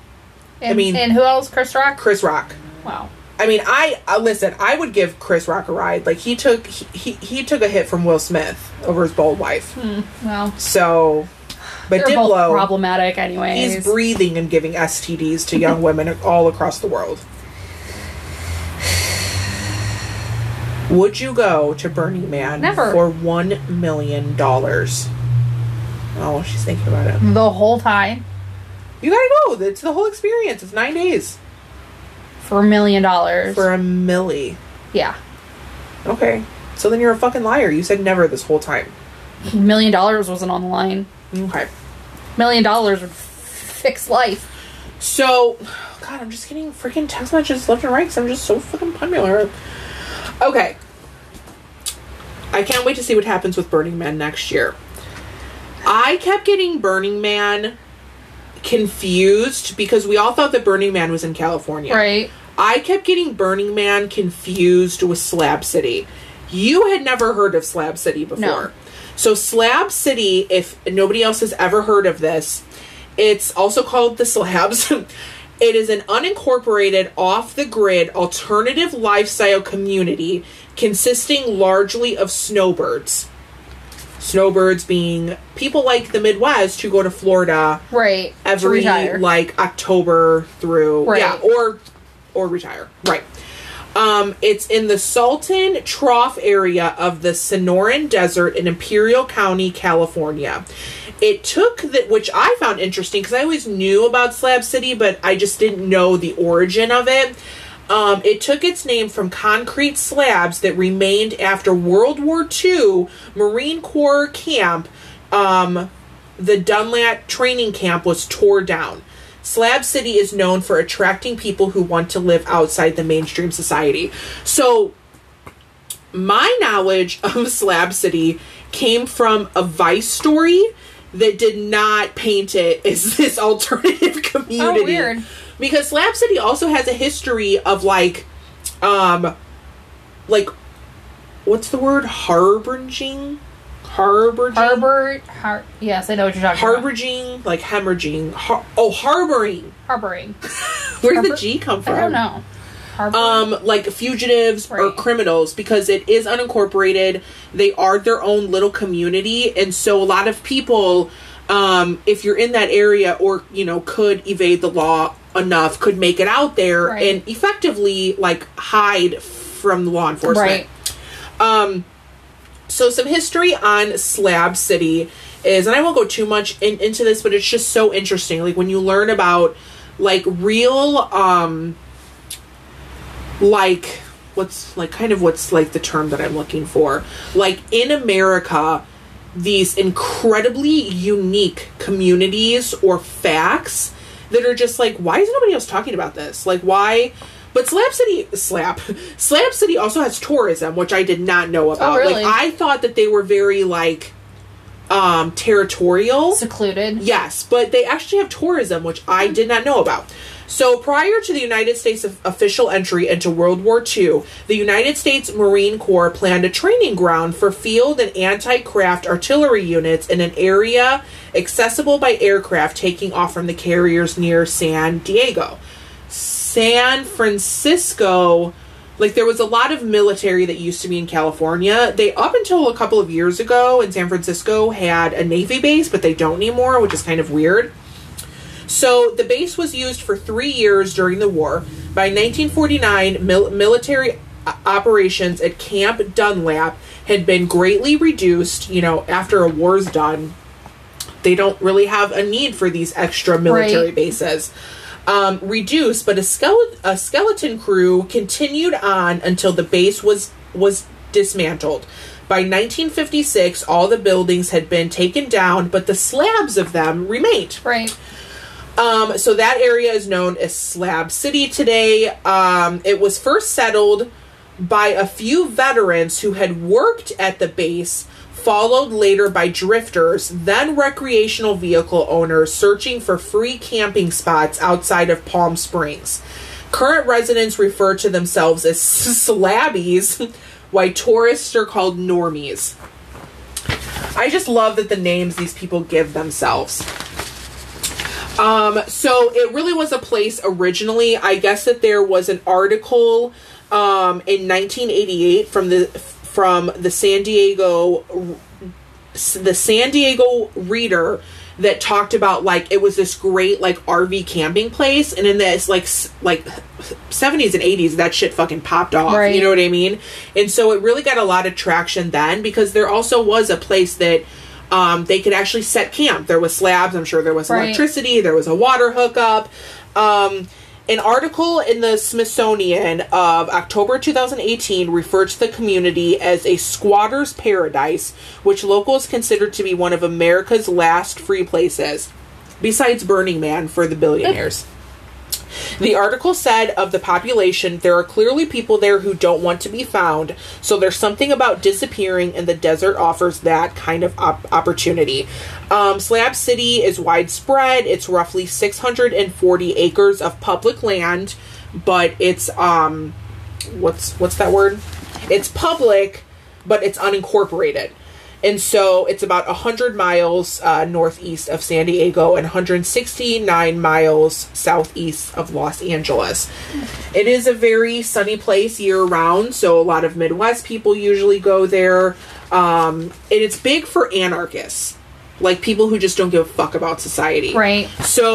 And, I mean, and who else? Chris Rock? Chris Rock. Wow. I mean, I uh, listen. I would give Chris Rock a ride. Like he took he, he, he took a hit from Will Smith over his bald wife. Mm, well, so but they're Diplo both problematic anyway. He's breathing and giving S T Ds to young women all across the world. Would you go to Burning Man Never. for one million dollars? Oh, she's thinking about it the whole time. You gotta go. It's the whole experience. It's nine days. For a million dollars. For a milli. Yeah. Okay. So then you're a fucking liar. You said never this whole time. A million dollars wasn't on the line. Okay. A million dollars would fix life. So, God, I'm just getting freaking text messages left and right because I'm just so fucking popular. Okay. I can't wait to see what happens with Burning Man next year. I kept getting Burning Man... confused because we all thought that Burning Man was in California. Right. I kept getting Burning Man confused with Slab City. You had never heard of Slab City before. No. So Slab City, if nobody else has ever heard of this, it's also called the Slabs. It is an unincorporated, off-the-grid, alternative lifestyle community consisting largely of snowbirds. Snowbirds being people like the Midwest who go to Florida right every like October through right. yeah or or retire right um it's in the Salton Trough area of the Sonoran Desert in Imperial County, California. It took that, which I found interesting because I always knew about Slab City, but I just didn't know the origin of it. Um, it took its name from concrete slabs that remained after World War Two Marine Corps camp. Um, the Dunlap training camp was torn down. Slab City is known for attracting people who want to live outside the mainstream society. So my knowledge of Slab City came from a Vice story that did not paint it as this alternative community. Oh, weird. Because Slab City also has a history of, like, um, like, what's the word? Harbinging? Harbinging? Harbor, har- yes, I know what you're talking Harbinging, about. Harbinging, like hemorrhaging. Har- oh, harboring. Harboring. Where'd Harbor- the G come from? I don't know. Um, like fugitives right. or criminals, because it is unincorporated. They are their own little community. And so a lot of people, um, if you're in that area or, you know, could evade the law enough, could make it out there right. and effectively, like, hide from the law enforcement. Right. Um, so some history on Slab City is, and I won't go too much in, into this, but it's just so interesting. Like, when you learn about, like, real, um... like what's like kind of what's like the term that I'm looking for, like in America, these incredibly unique communities or facts that are just like, why is nobody else talking about this? Like, why? But Slab City slap Slab City also has tourism, which I did not know about. Oh, really? Like, I thought that they were very like um territorial, secluded. Yes, but they actually have tourism, which I did not know about. So prior to the United States official entry into World War Two, the United States Marine Corps planned a training ground for field and anti-craft artillery units in an area accessible by aircraft taking off from the carriers near San Diego. San Francisco, like there was a lot of military that used to be in California. They, up until a couple of years ago in San Francisco, had a Navy base, but they don't anymore, which is kind of weird. So the base was used for three years during the war. By nineteen forty-nine, mil- military operations at Camp Dunlap had been greatly reduced. You know, after a war's done, they don't really have a need for these extra military right. bases. Um, reduced, but a, skele- a skeleton crew continued on until the base was was dismantled. By nineteen fifty-six, all the buildings had been taken down, but the slabs of them remained. Right. Um, so that area is known as Slab City today. Um, it was first settled by a few veterans who had worked at the base, followed later by drifters, then recreational vehicle owners searching for free camping spots outside of Palm Springs. Current residents refer to themselves as slabbies, while tourists are called normies. I just love that the names these people give themselves. Um, so it really was a place originally. I guess that there was an article um, in nineteen eighty-eight from the from the San Diego the San Diego Reader that talked about, like, it was this great, like, R V camping place, and in this like like seventies and eighties that shit fucking popped off. Right. You know what I mean? And so it really got a lot of traction then, because there also was a place that Um, they could actually set camp. There was slabs. I'm sure there was right. electricity. There was a water hookup. Um, an article in the Smithsonian of October twenty eighteen referred to the community as a squatter's paradise, which locals considered to be one of America's last free places, besides Burning Man for the billionaires. The article said of the population, there are clearly people there who don't want to be found, so there's something about disappearing, and the desert offers that kind of op- opportunity. Um, Slab City is widespread. It's roughly six hundred forty acres of public land, but it's, um, what's, what's that word? It's public, but it's unincorporated. And so it's about one hundred miles uh, northeast of San Diego and one hundred sixty-nine miles southeast of Los Angeles. It is a very sunny place year round, so a lot of Midwest people usually go there. Um, and it's big for anarchists, like people who just don't give a fuck about society. Right. So,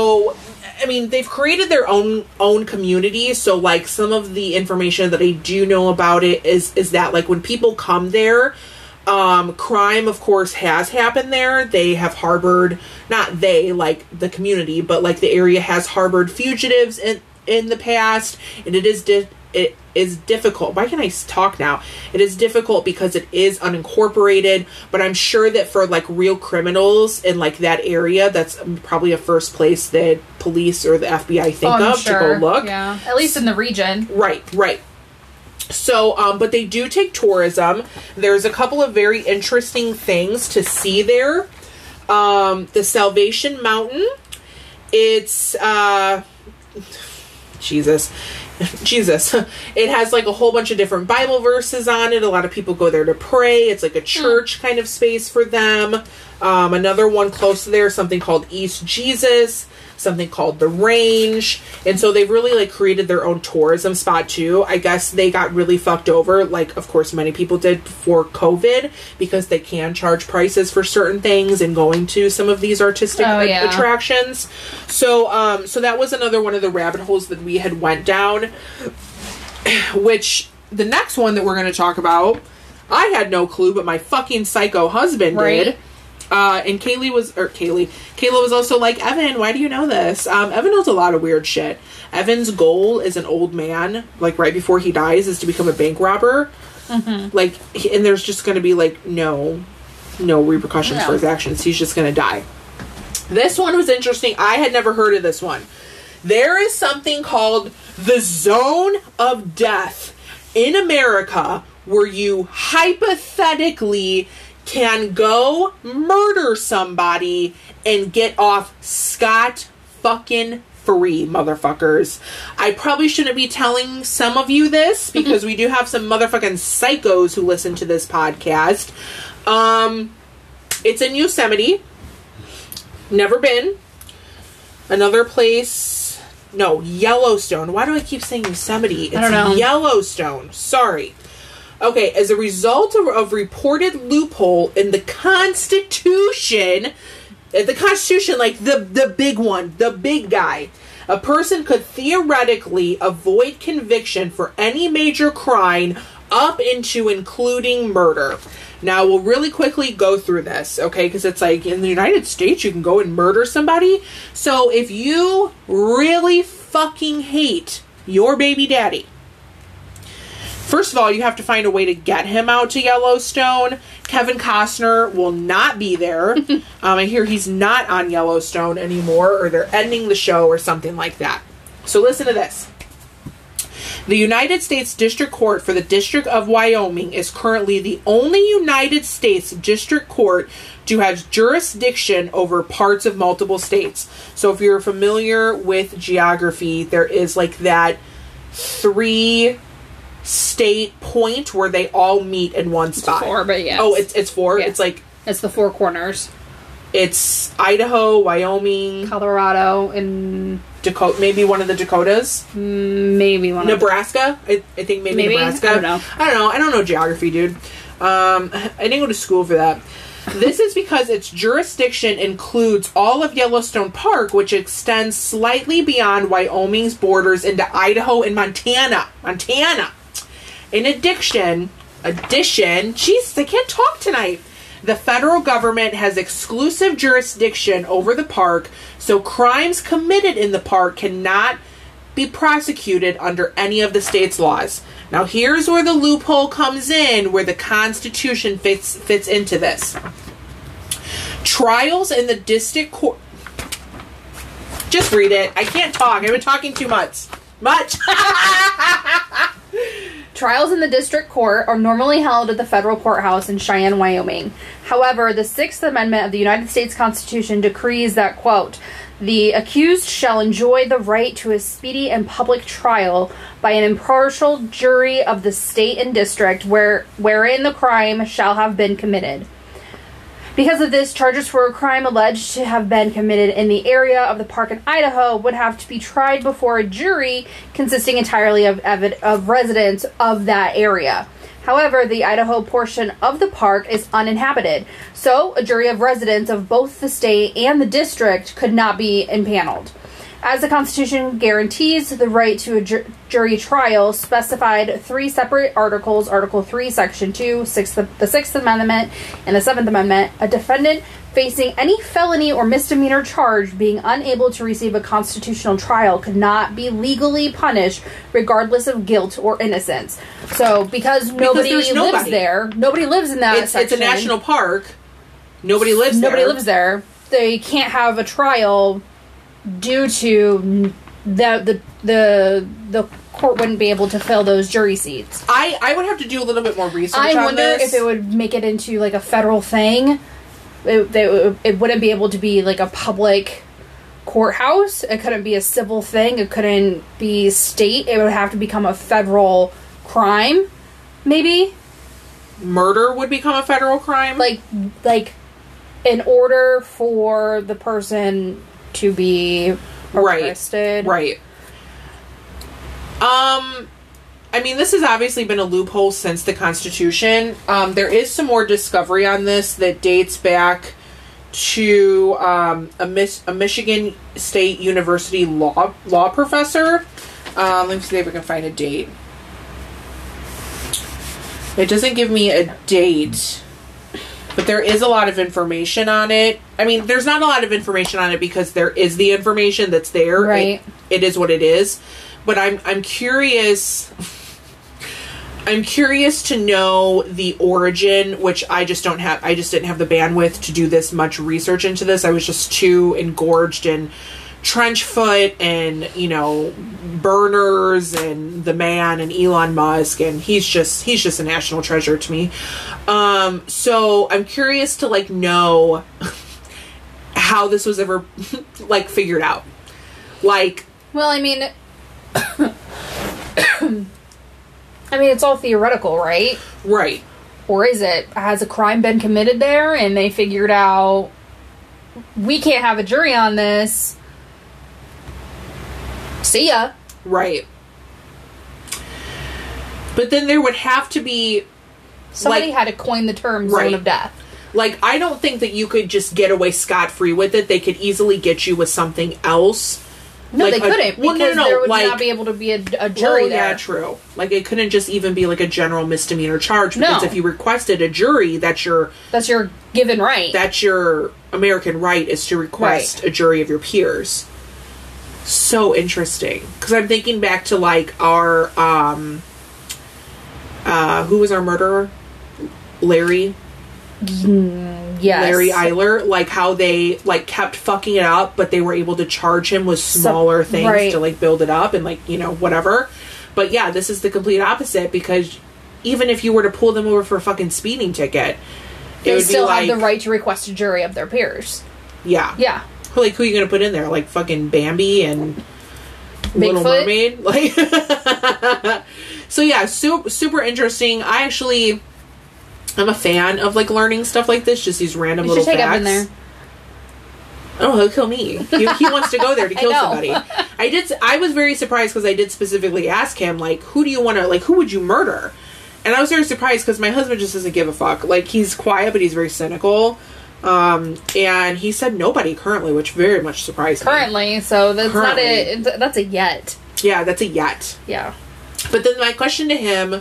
I mean, they've created their own own community. So, like, some of the information that I do know about it is is that, like, when people come there... Um, crime, of course, has happened there. They have harbored, not they, like the community, but like the area has harbored fugitives in, in the past, and it is di- it is difficult. Why can't I talk now? It is difficult because it is unincorporated, but I'm sure that for like real criminals in like that area, that's probably a first place that police or the F B I think oh, of sure. to go look. Yeah, at least in the region. Right, right. So, um, but they do take tourism. There's a couple of very interesting things to see there. Um, the Salvation Mountain. It's, uh, Jesus, Jesus. It has like a whole bunch of different Bible verses on it. A lot of people go there to pray. It's like a church kind of space for them. Um, another one close to there, something called East Jesus, something called The Range. And so they really like created their own tourism spot too. I guess they got really fucked over, like of course many people did before COVID, because they can charge prices for certain things and going to some of these artistic oh, yeah. attractions. So um so that was another one of the rabbit holes that we had went down, which the next one that we're going to talk about, I had no clue, but my fucking psycho husband right? did. Uh, and Kaylee was, or Kaylee, Kayla was also like, Evan, why do you know this? Um, Evan knows a lot of weird shit. Evan's goal as an old man, like right before he dies, is to become a bank robber. Mm-hmm. Like, and there's just going to be like, no, no repercussions no. for his actions. He's just going to die. This one was interesting. I had never heard of this one. There is something called the Zone of Death in America, where you hypothetically can go murder somebody and get off scot fucking free, motherfuckers. I probably shouldn't be telling some of you this, because we do have some motherfucking psychos who listen to this podcast. Um, it's in Yosemite. Never been. Another place. No, Yellowstone. Why do I keep saying Yosemite? It's I don't know. Yellowstone. Sorry. Okay, as a result of, of reported loophole in the Constitution, the Constitution, like the, the big one, the big guy, a person could theoretically avoid conviction for any major crime up into including murder. Now, we'll really quickly go through this, okay? Because it's like, in the United States, you can go and murder somebody. So if you really fucking hate your baby daddy, first of all, you have to find a way to get him out to Yellowstone. Kevin Costner will not be there. um, I hear he's not on Yellowstone anymore, or they're ending the show or something like that. So listen to this. The United States District Court for the District of Wyoming is currently the only United States District Court to have jurisdiction over parts of multiple states. So if you're familiar with geography, there is like that three state point where they all meet in one spot. It's four, but yes. Oh, it's it's four. Yeah. It's like it's the four corners. It's Idaho, Wyoming, Colorado, and Dakota. Maybe one of the Dakotas. Maybe one. Nebraska. Of Nebraska. I, I think maybe, maybe Nebraska. I don't know. I don't know. I don't know geography, dude. Um, I didn't go to school for that. This is because its jurisdiction includes all of Yellowstone Park, which extends slightly beyond Wyoming's borders into Idaho and Montana. Montana. In addition, addition, Jesus, I can't talk tonight. The federal government has exclusive jurisdiction over the park, so crimes committed in the park cannot be prosecuted under any of the state's laws. Now, here's where the loophole comes in, where the Constitution fits fits into this. Trials in the district court. Just read it. I can't talk. I've been talking too much. Much. Trials in the district court are normally held at the federal courthouse in Cheyenne, Wyoming. However, the Sixth Amendment of the United States Constitution decrees that, quote, the accused shall enjoy the right to a speedy and public trial by an impartial jury of the state and district where wherein the crime shall have been committed. Because of this, charges for a crime alleged to have been committed in the area of the park in Idaho would have to be tried before a jury consisting entirely of, ev- of residents of that area. However, the Idaho portion of the park is uninhabited, so a jury of residents of both the state and the district could not be impaneled. As the Constitution guarantees the right to a ju- jury trial, specified three separate articles, Article three, Section two, sixth, the sixth Amendment, and the seventh Amendment, a defendant facing any felony or misdemeanor charge being unable to receive a constitutional trial could not be legally punished regardless of guilt or innocence. So because nobody because lives nobody. there, nobody lives in that it's, section. It's a national park. Nobody lives nobody there. Nobody lives there. They can't have a trial due to the, the, the, the court wouldn't be able to fill those jury seats. I, I would have to do a little bit more research I on wonder this. If it would make it into like a federal thing. It, they, it wouldn't be able to be like a public courthouse. It couldn't be a civil thing. It couldn't be state. It would have to become a federal crime, maybe. Murder would become a federal crime? Like, like in order for the person to be arrested. Right, right. Um... I mean, this has obviously been a loophole since the Constitution. Um, there is some more discovery on this that dates back to um, a, Miss, a Michigan State University law law professor. Uh, let me see if we can find a date. It doesn't give me a date, but there is a lot of information on it. I mean, there's not a lot of information on it because there is the information that's there. Right. It, it is what it is. But I'm I'm curious... I'm curious to know the origin, which I just don't have, I just didn't have the bandwidth to do this much research into this. I was just too engorged in trench foot and, you know, burners and the man and Elon Musk. And he's just, he's just a national treasure to me. Um, so I'm curious to like know how this was ever like figured out. Like, well, I mean, I mean, it's all theoretical, right? Right. Or is it? Has a crime been committed there? And they figured out, we can't have a jury on this. See ya. Right. But then there would have to be... Somebody like, had to coin the term right. zone of death. Like, I don't think that you could just get away scot-free with it. They could easily get you with something else. No, like they couldn't, a, well, because no, no, there would like, not be able to be a, a jury well, there. Yeah, true. Like, it couldn't just even be, like, a general misdemeanor charge, because no. if you requested a jury, that's your... That's your given right. That's your American right, is to request right. a jury of your peers. So interesting. Because I'm thinking back to, like, our, um... Uh, who was our murderer? Larry? Mm. Yes. Larry Eiler, like how they like kept fucking it up, but they were able to charge him with smaller so, things right. to like build it up and like, you know, whatever. But yeah, this is the complete opposite, because even if you were to pull them over for a fucking speeding ticket, it they would still be like, have the right to request a jury of their peers. Yeah. Yeah. Like, who are you going to put in there? Like fucking Bambi and Bigfoot? Little Mermaid? Like, so yeah, super, super interesting. I actually... I'm a fan of, like, learning stuff like this. Just these random little facts. You should take Evan there. Oh, he'll kill me. He, he wants to go there to kill I somebody. I did. I was very surprised because I did specifically ask him, like, who do you want to, like, who would you murder? And I was very surprised because my husband just doesn't give a fuck. Like, he's quiet, but he's very cynical. Um, and he said nobody currently, which very much surprised currently, me. Currently, so that's currently. not a, that's a yet. Yeah, that's a yet. Yeah. But then my question to him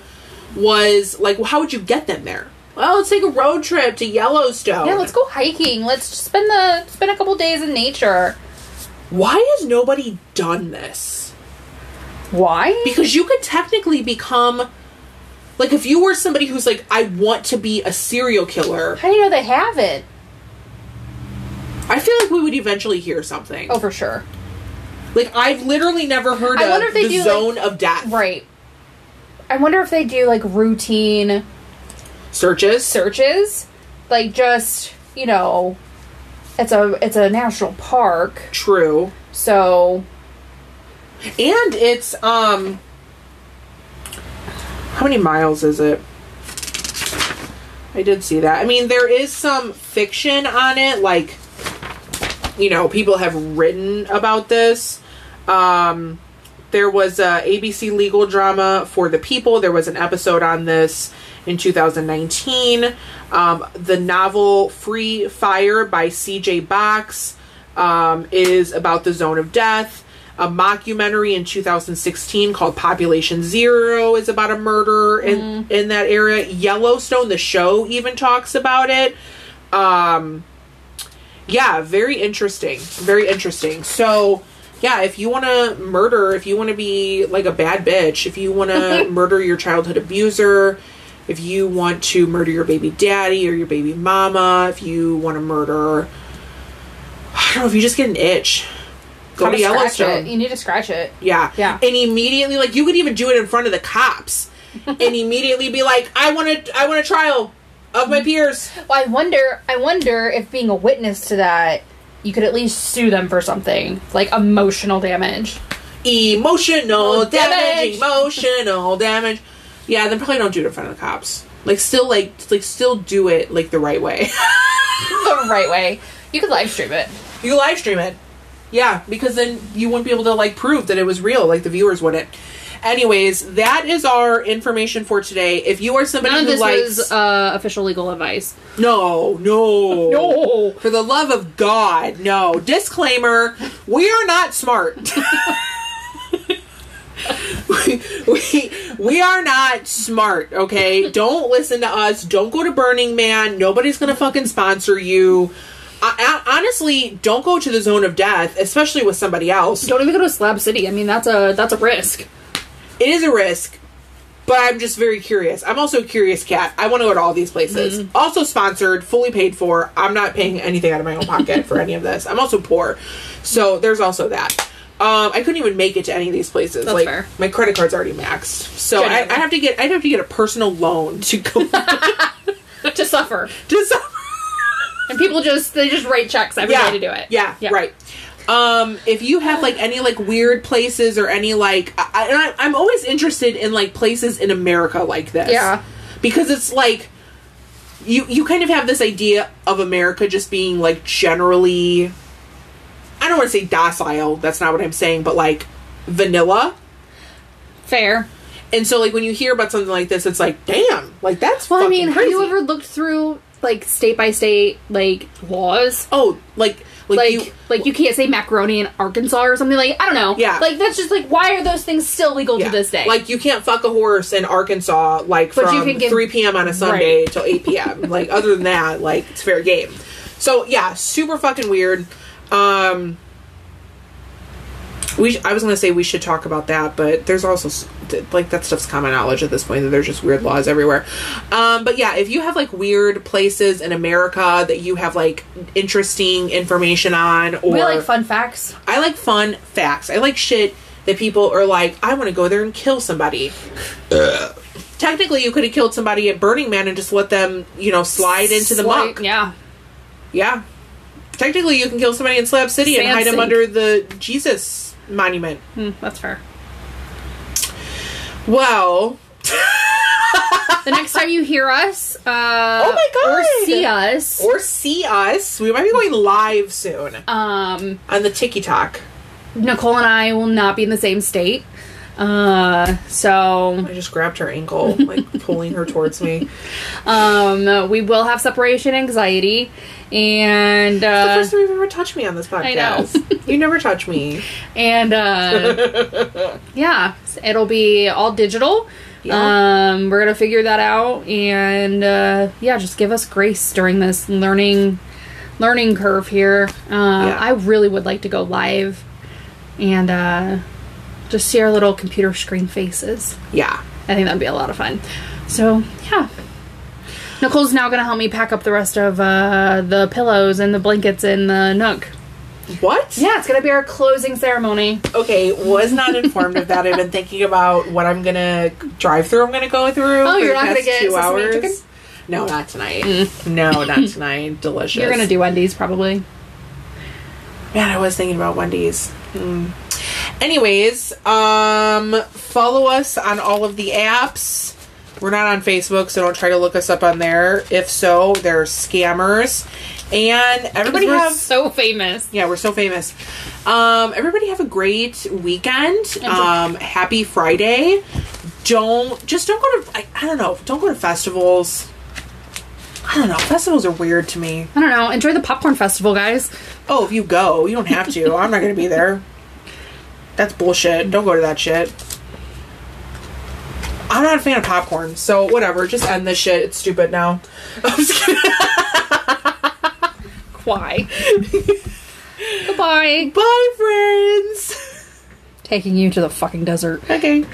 was, like, well, how would you get them there? Well, let's take a road trip to Yellowstone. Yeah, let's go hiking. Let's spend the spend a couple days in nature. Why has nobody done this? Why? Because you could technically become... Like, if you were somebody who's like, I want to be a serial killer... How do you know they haven't? I feel like we would eventually hear something. Oh, for sure. Like, I've literally never heard I of the do, zone like, of death. Right. I wonder if they do, like, routine... Searches? Searches. Like, just, you know, it's a it's a national park. True. So. And it's, um, how many miles is it? I did see that. I mean, there is some fiction on it. Like, you know, people have written about this. Um, there was a A B C legal drama, For the People. There was an episode on this. In two thousand nineteen, um, the novel Free Fire by C J Box um, is about the zone of death. A mockumentary in two thousand sixteen called Population Zero is about a murder in, mm. in that area. Yellowstone, the show, even talks about it. Um, yeah, very interesting. Very interesting. So, yeah, if you want to murder, if you want to be like a bad bitch, if you want to murder your childhood abuser, if you want to murder your baby daddy or your baby mama, if you want to murder, I don't know, if you just get an itch, go to Yellowstone. You need to scratch it. Yeah. Yeah. And immediately, like, you could even do it in front of the cops and immediately be like, I want to, I want a trial of my peers. Well, I wonder, I wonder if being a witness to that, you could at least sue them for something like emotional damage. Emotional damage. damage. Emotional damage. Yeah, then probably don't do it in front of the cops. Like, still, like, like, still do it, like, the right way. The right way. You could live stream it. You could live stream it. Yeah, because then you wouldn't be able to, like, prove that it was real. Like, the viewers wouldn't. Anyways, that is our information for today. If you are somebody None who likes... None of this was uh, official legal advice. No, no. No. For the love of God, no. Disclaimer, we are not smart. we, we we are not smart, okay? Don't listen to us. Don't go to Burning Man. Nobody's gonna fucking sponsor you. I, I, honestly, don't go to the zone of death, especially with somebody else. Don't even go to Slab City. I mean, that's a that's a risk. It is a risk, but I'm just very curious. I'm also a curious cat. I want to go to all these places. Mm-hmm. Also sponsored, fully paid for. I'm not paying anything out of my own pocket for any of this. I'm also poor, so there's also that. Um, I couldn't even make it to any of these places. That's like fair. My credit card's already maxed, so I, I have to get. I have to get a personal loan to go to suffer. To suffer. And people just they just write checks every yeah. day to do it. Yeah, yeah. Right. Um, if you have like any like weird places or any like, I, and I, I'm always interested in like places in America like this. Yeah, because it's like you you kind of have this idea of America just being like generally. I don't want to say docile. That's not what I'm saying, but like vanilla. Fair. And so, like, when you hear about something like this, it's like, damn, like that's. Well, I mean, crazy. Have you ever looked through like state by state like laws? Oh, like like like you, like you can't say macaroni in Arkansas or something like I don't know. Yeah, like that's just like why are those things still legal yeah. to this day? Like you can't fuck a horse in Arkansas like but from give, three p.m. on a Sunday right. till eight p.m. Like other than that, like it's fair game. So yeah, super fucking weird. Um, we, sh- I was going to say we should talk about that, but there's also, st- like, that stuff's common knowledge at this point, that there's just weird laws everywhere. Um, but yeah, if you have, like, weird places in America that you have, like, interesting information on, or... We like fun facts. I like fun facts. I like shit that people are like, I want to go there and kill somebody. Ugh. Technically, you could have killed somebody at Burning Man and just let them, you know, slide into the muck. Yeah. Yeah. Technically, you can kill somebody in Slab City Sand and hide sink. Them under the Jesus monument. Mm, that's fair. Well. The next time you hear us, uh, oh my God. Or see us. Or see us. We might be going live soon. Um, on the TikTok. Nicole and I will not be in the same state. Uh, so... I just grabbed her ankle, like, pulling her towards me. Um, we will have separation anxiety, and, uh... That's the first time you've ever touched me on this podcast. I know. You never touch me. And, uh... yeah. It'll be all digital. Yeah. Um, we're gonna figure that out, and, uh, yeah, just give us grace during this learning, learning curve here. Uh, yeah. I really would like to go live, and, uh... just see our little computer screen faces. Yeah. I think that'd be a lot of fun. So, yeah. Nicole's now going to help me pack up the rest of uh, the pillows and the blankets in the nook. What? Yeah, it's going to be our closing ceremony. Okay, was not informed of that. I've been thinking about what I'm going to drive through, I'm going to go through. Oh, you're not going to get two hours. Chicken? No, not tonight. Mm. No, not tonight. Delicious. You're going to do Wendy's, probably. Man, I was thinking about Wendy's. Mm. Anyways, um, follow us on all of the apps. We're not on Facebook, so don't try to look us up on there. If so, they're scammers. And everybody have... so famous. Yeah, we're so famous. Um, everybody have a great weekend. Um, happy Friday. Don't... Just don't go to... I, I don't know. Don't go to festivals. I don't know. Festivals are weird to me. I don't know. Enjoy the Popcorn Festival, guys. Oh, if you go. You don't have to. I'm not going to be there. That's bullshit. Don't go to that shit. I'm not a fan of popcorn, so whatever. Just end this shit. It's stupid now. I'm just kidding. Why? Goodbye. Bye, friends. Taking you to the fucking desert. Okay.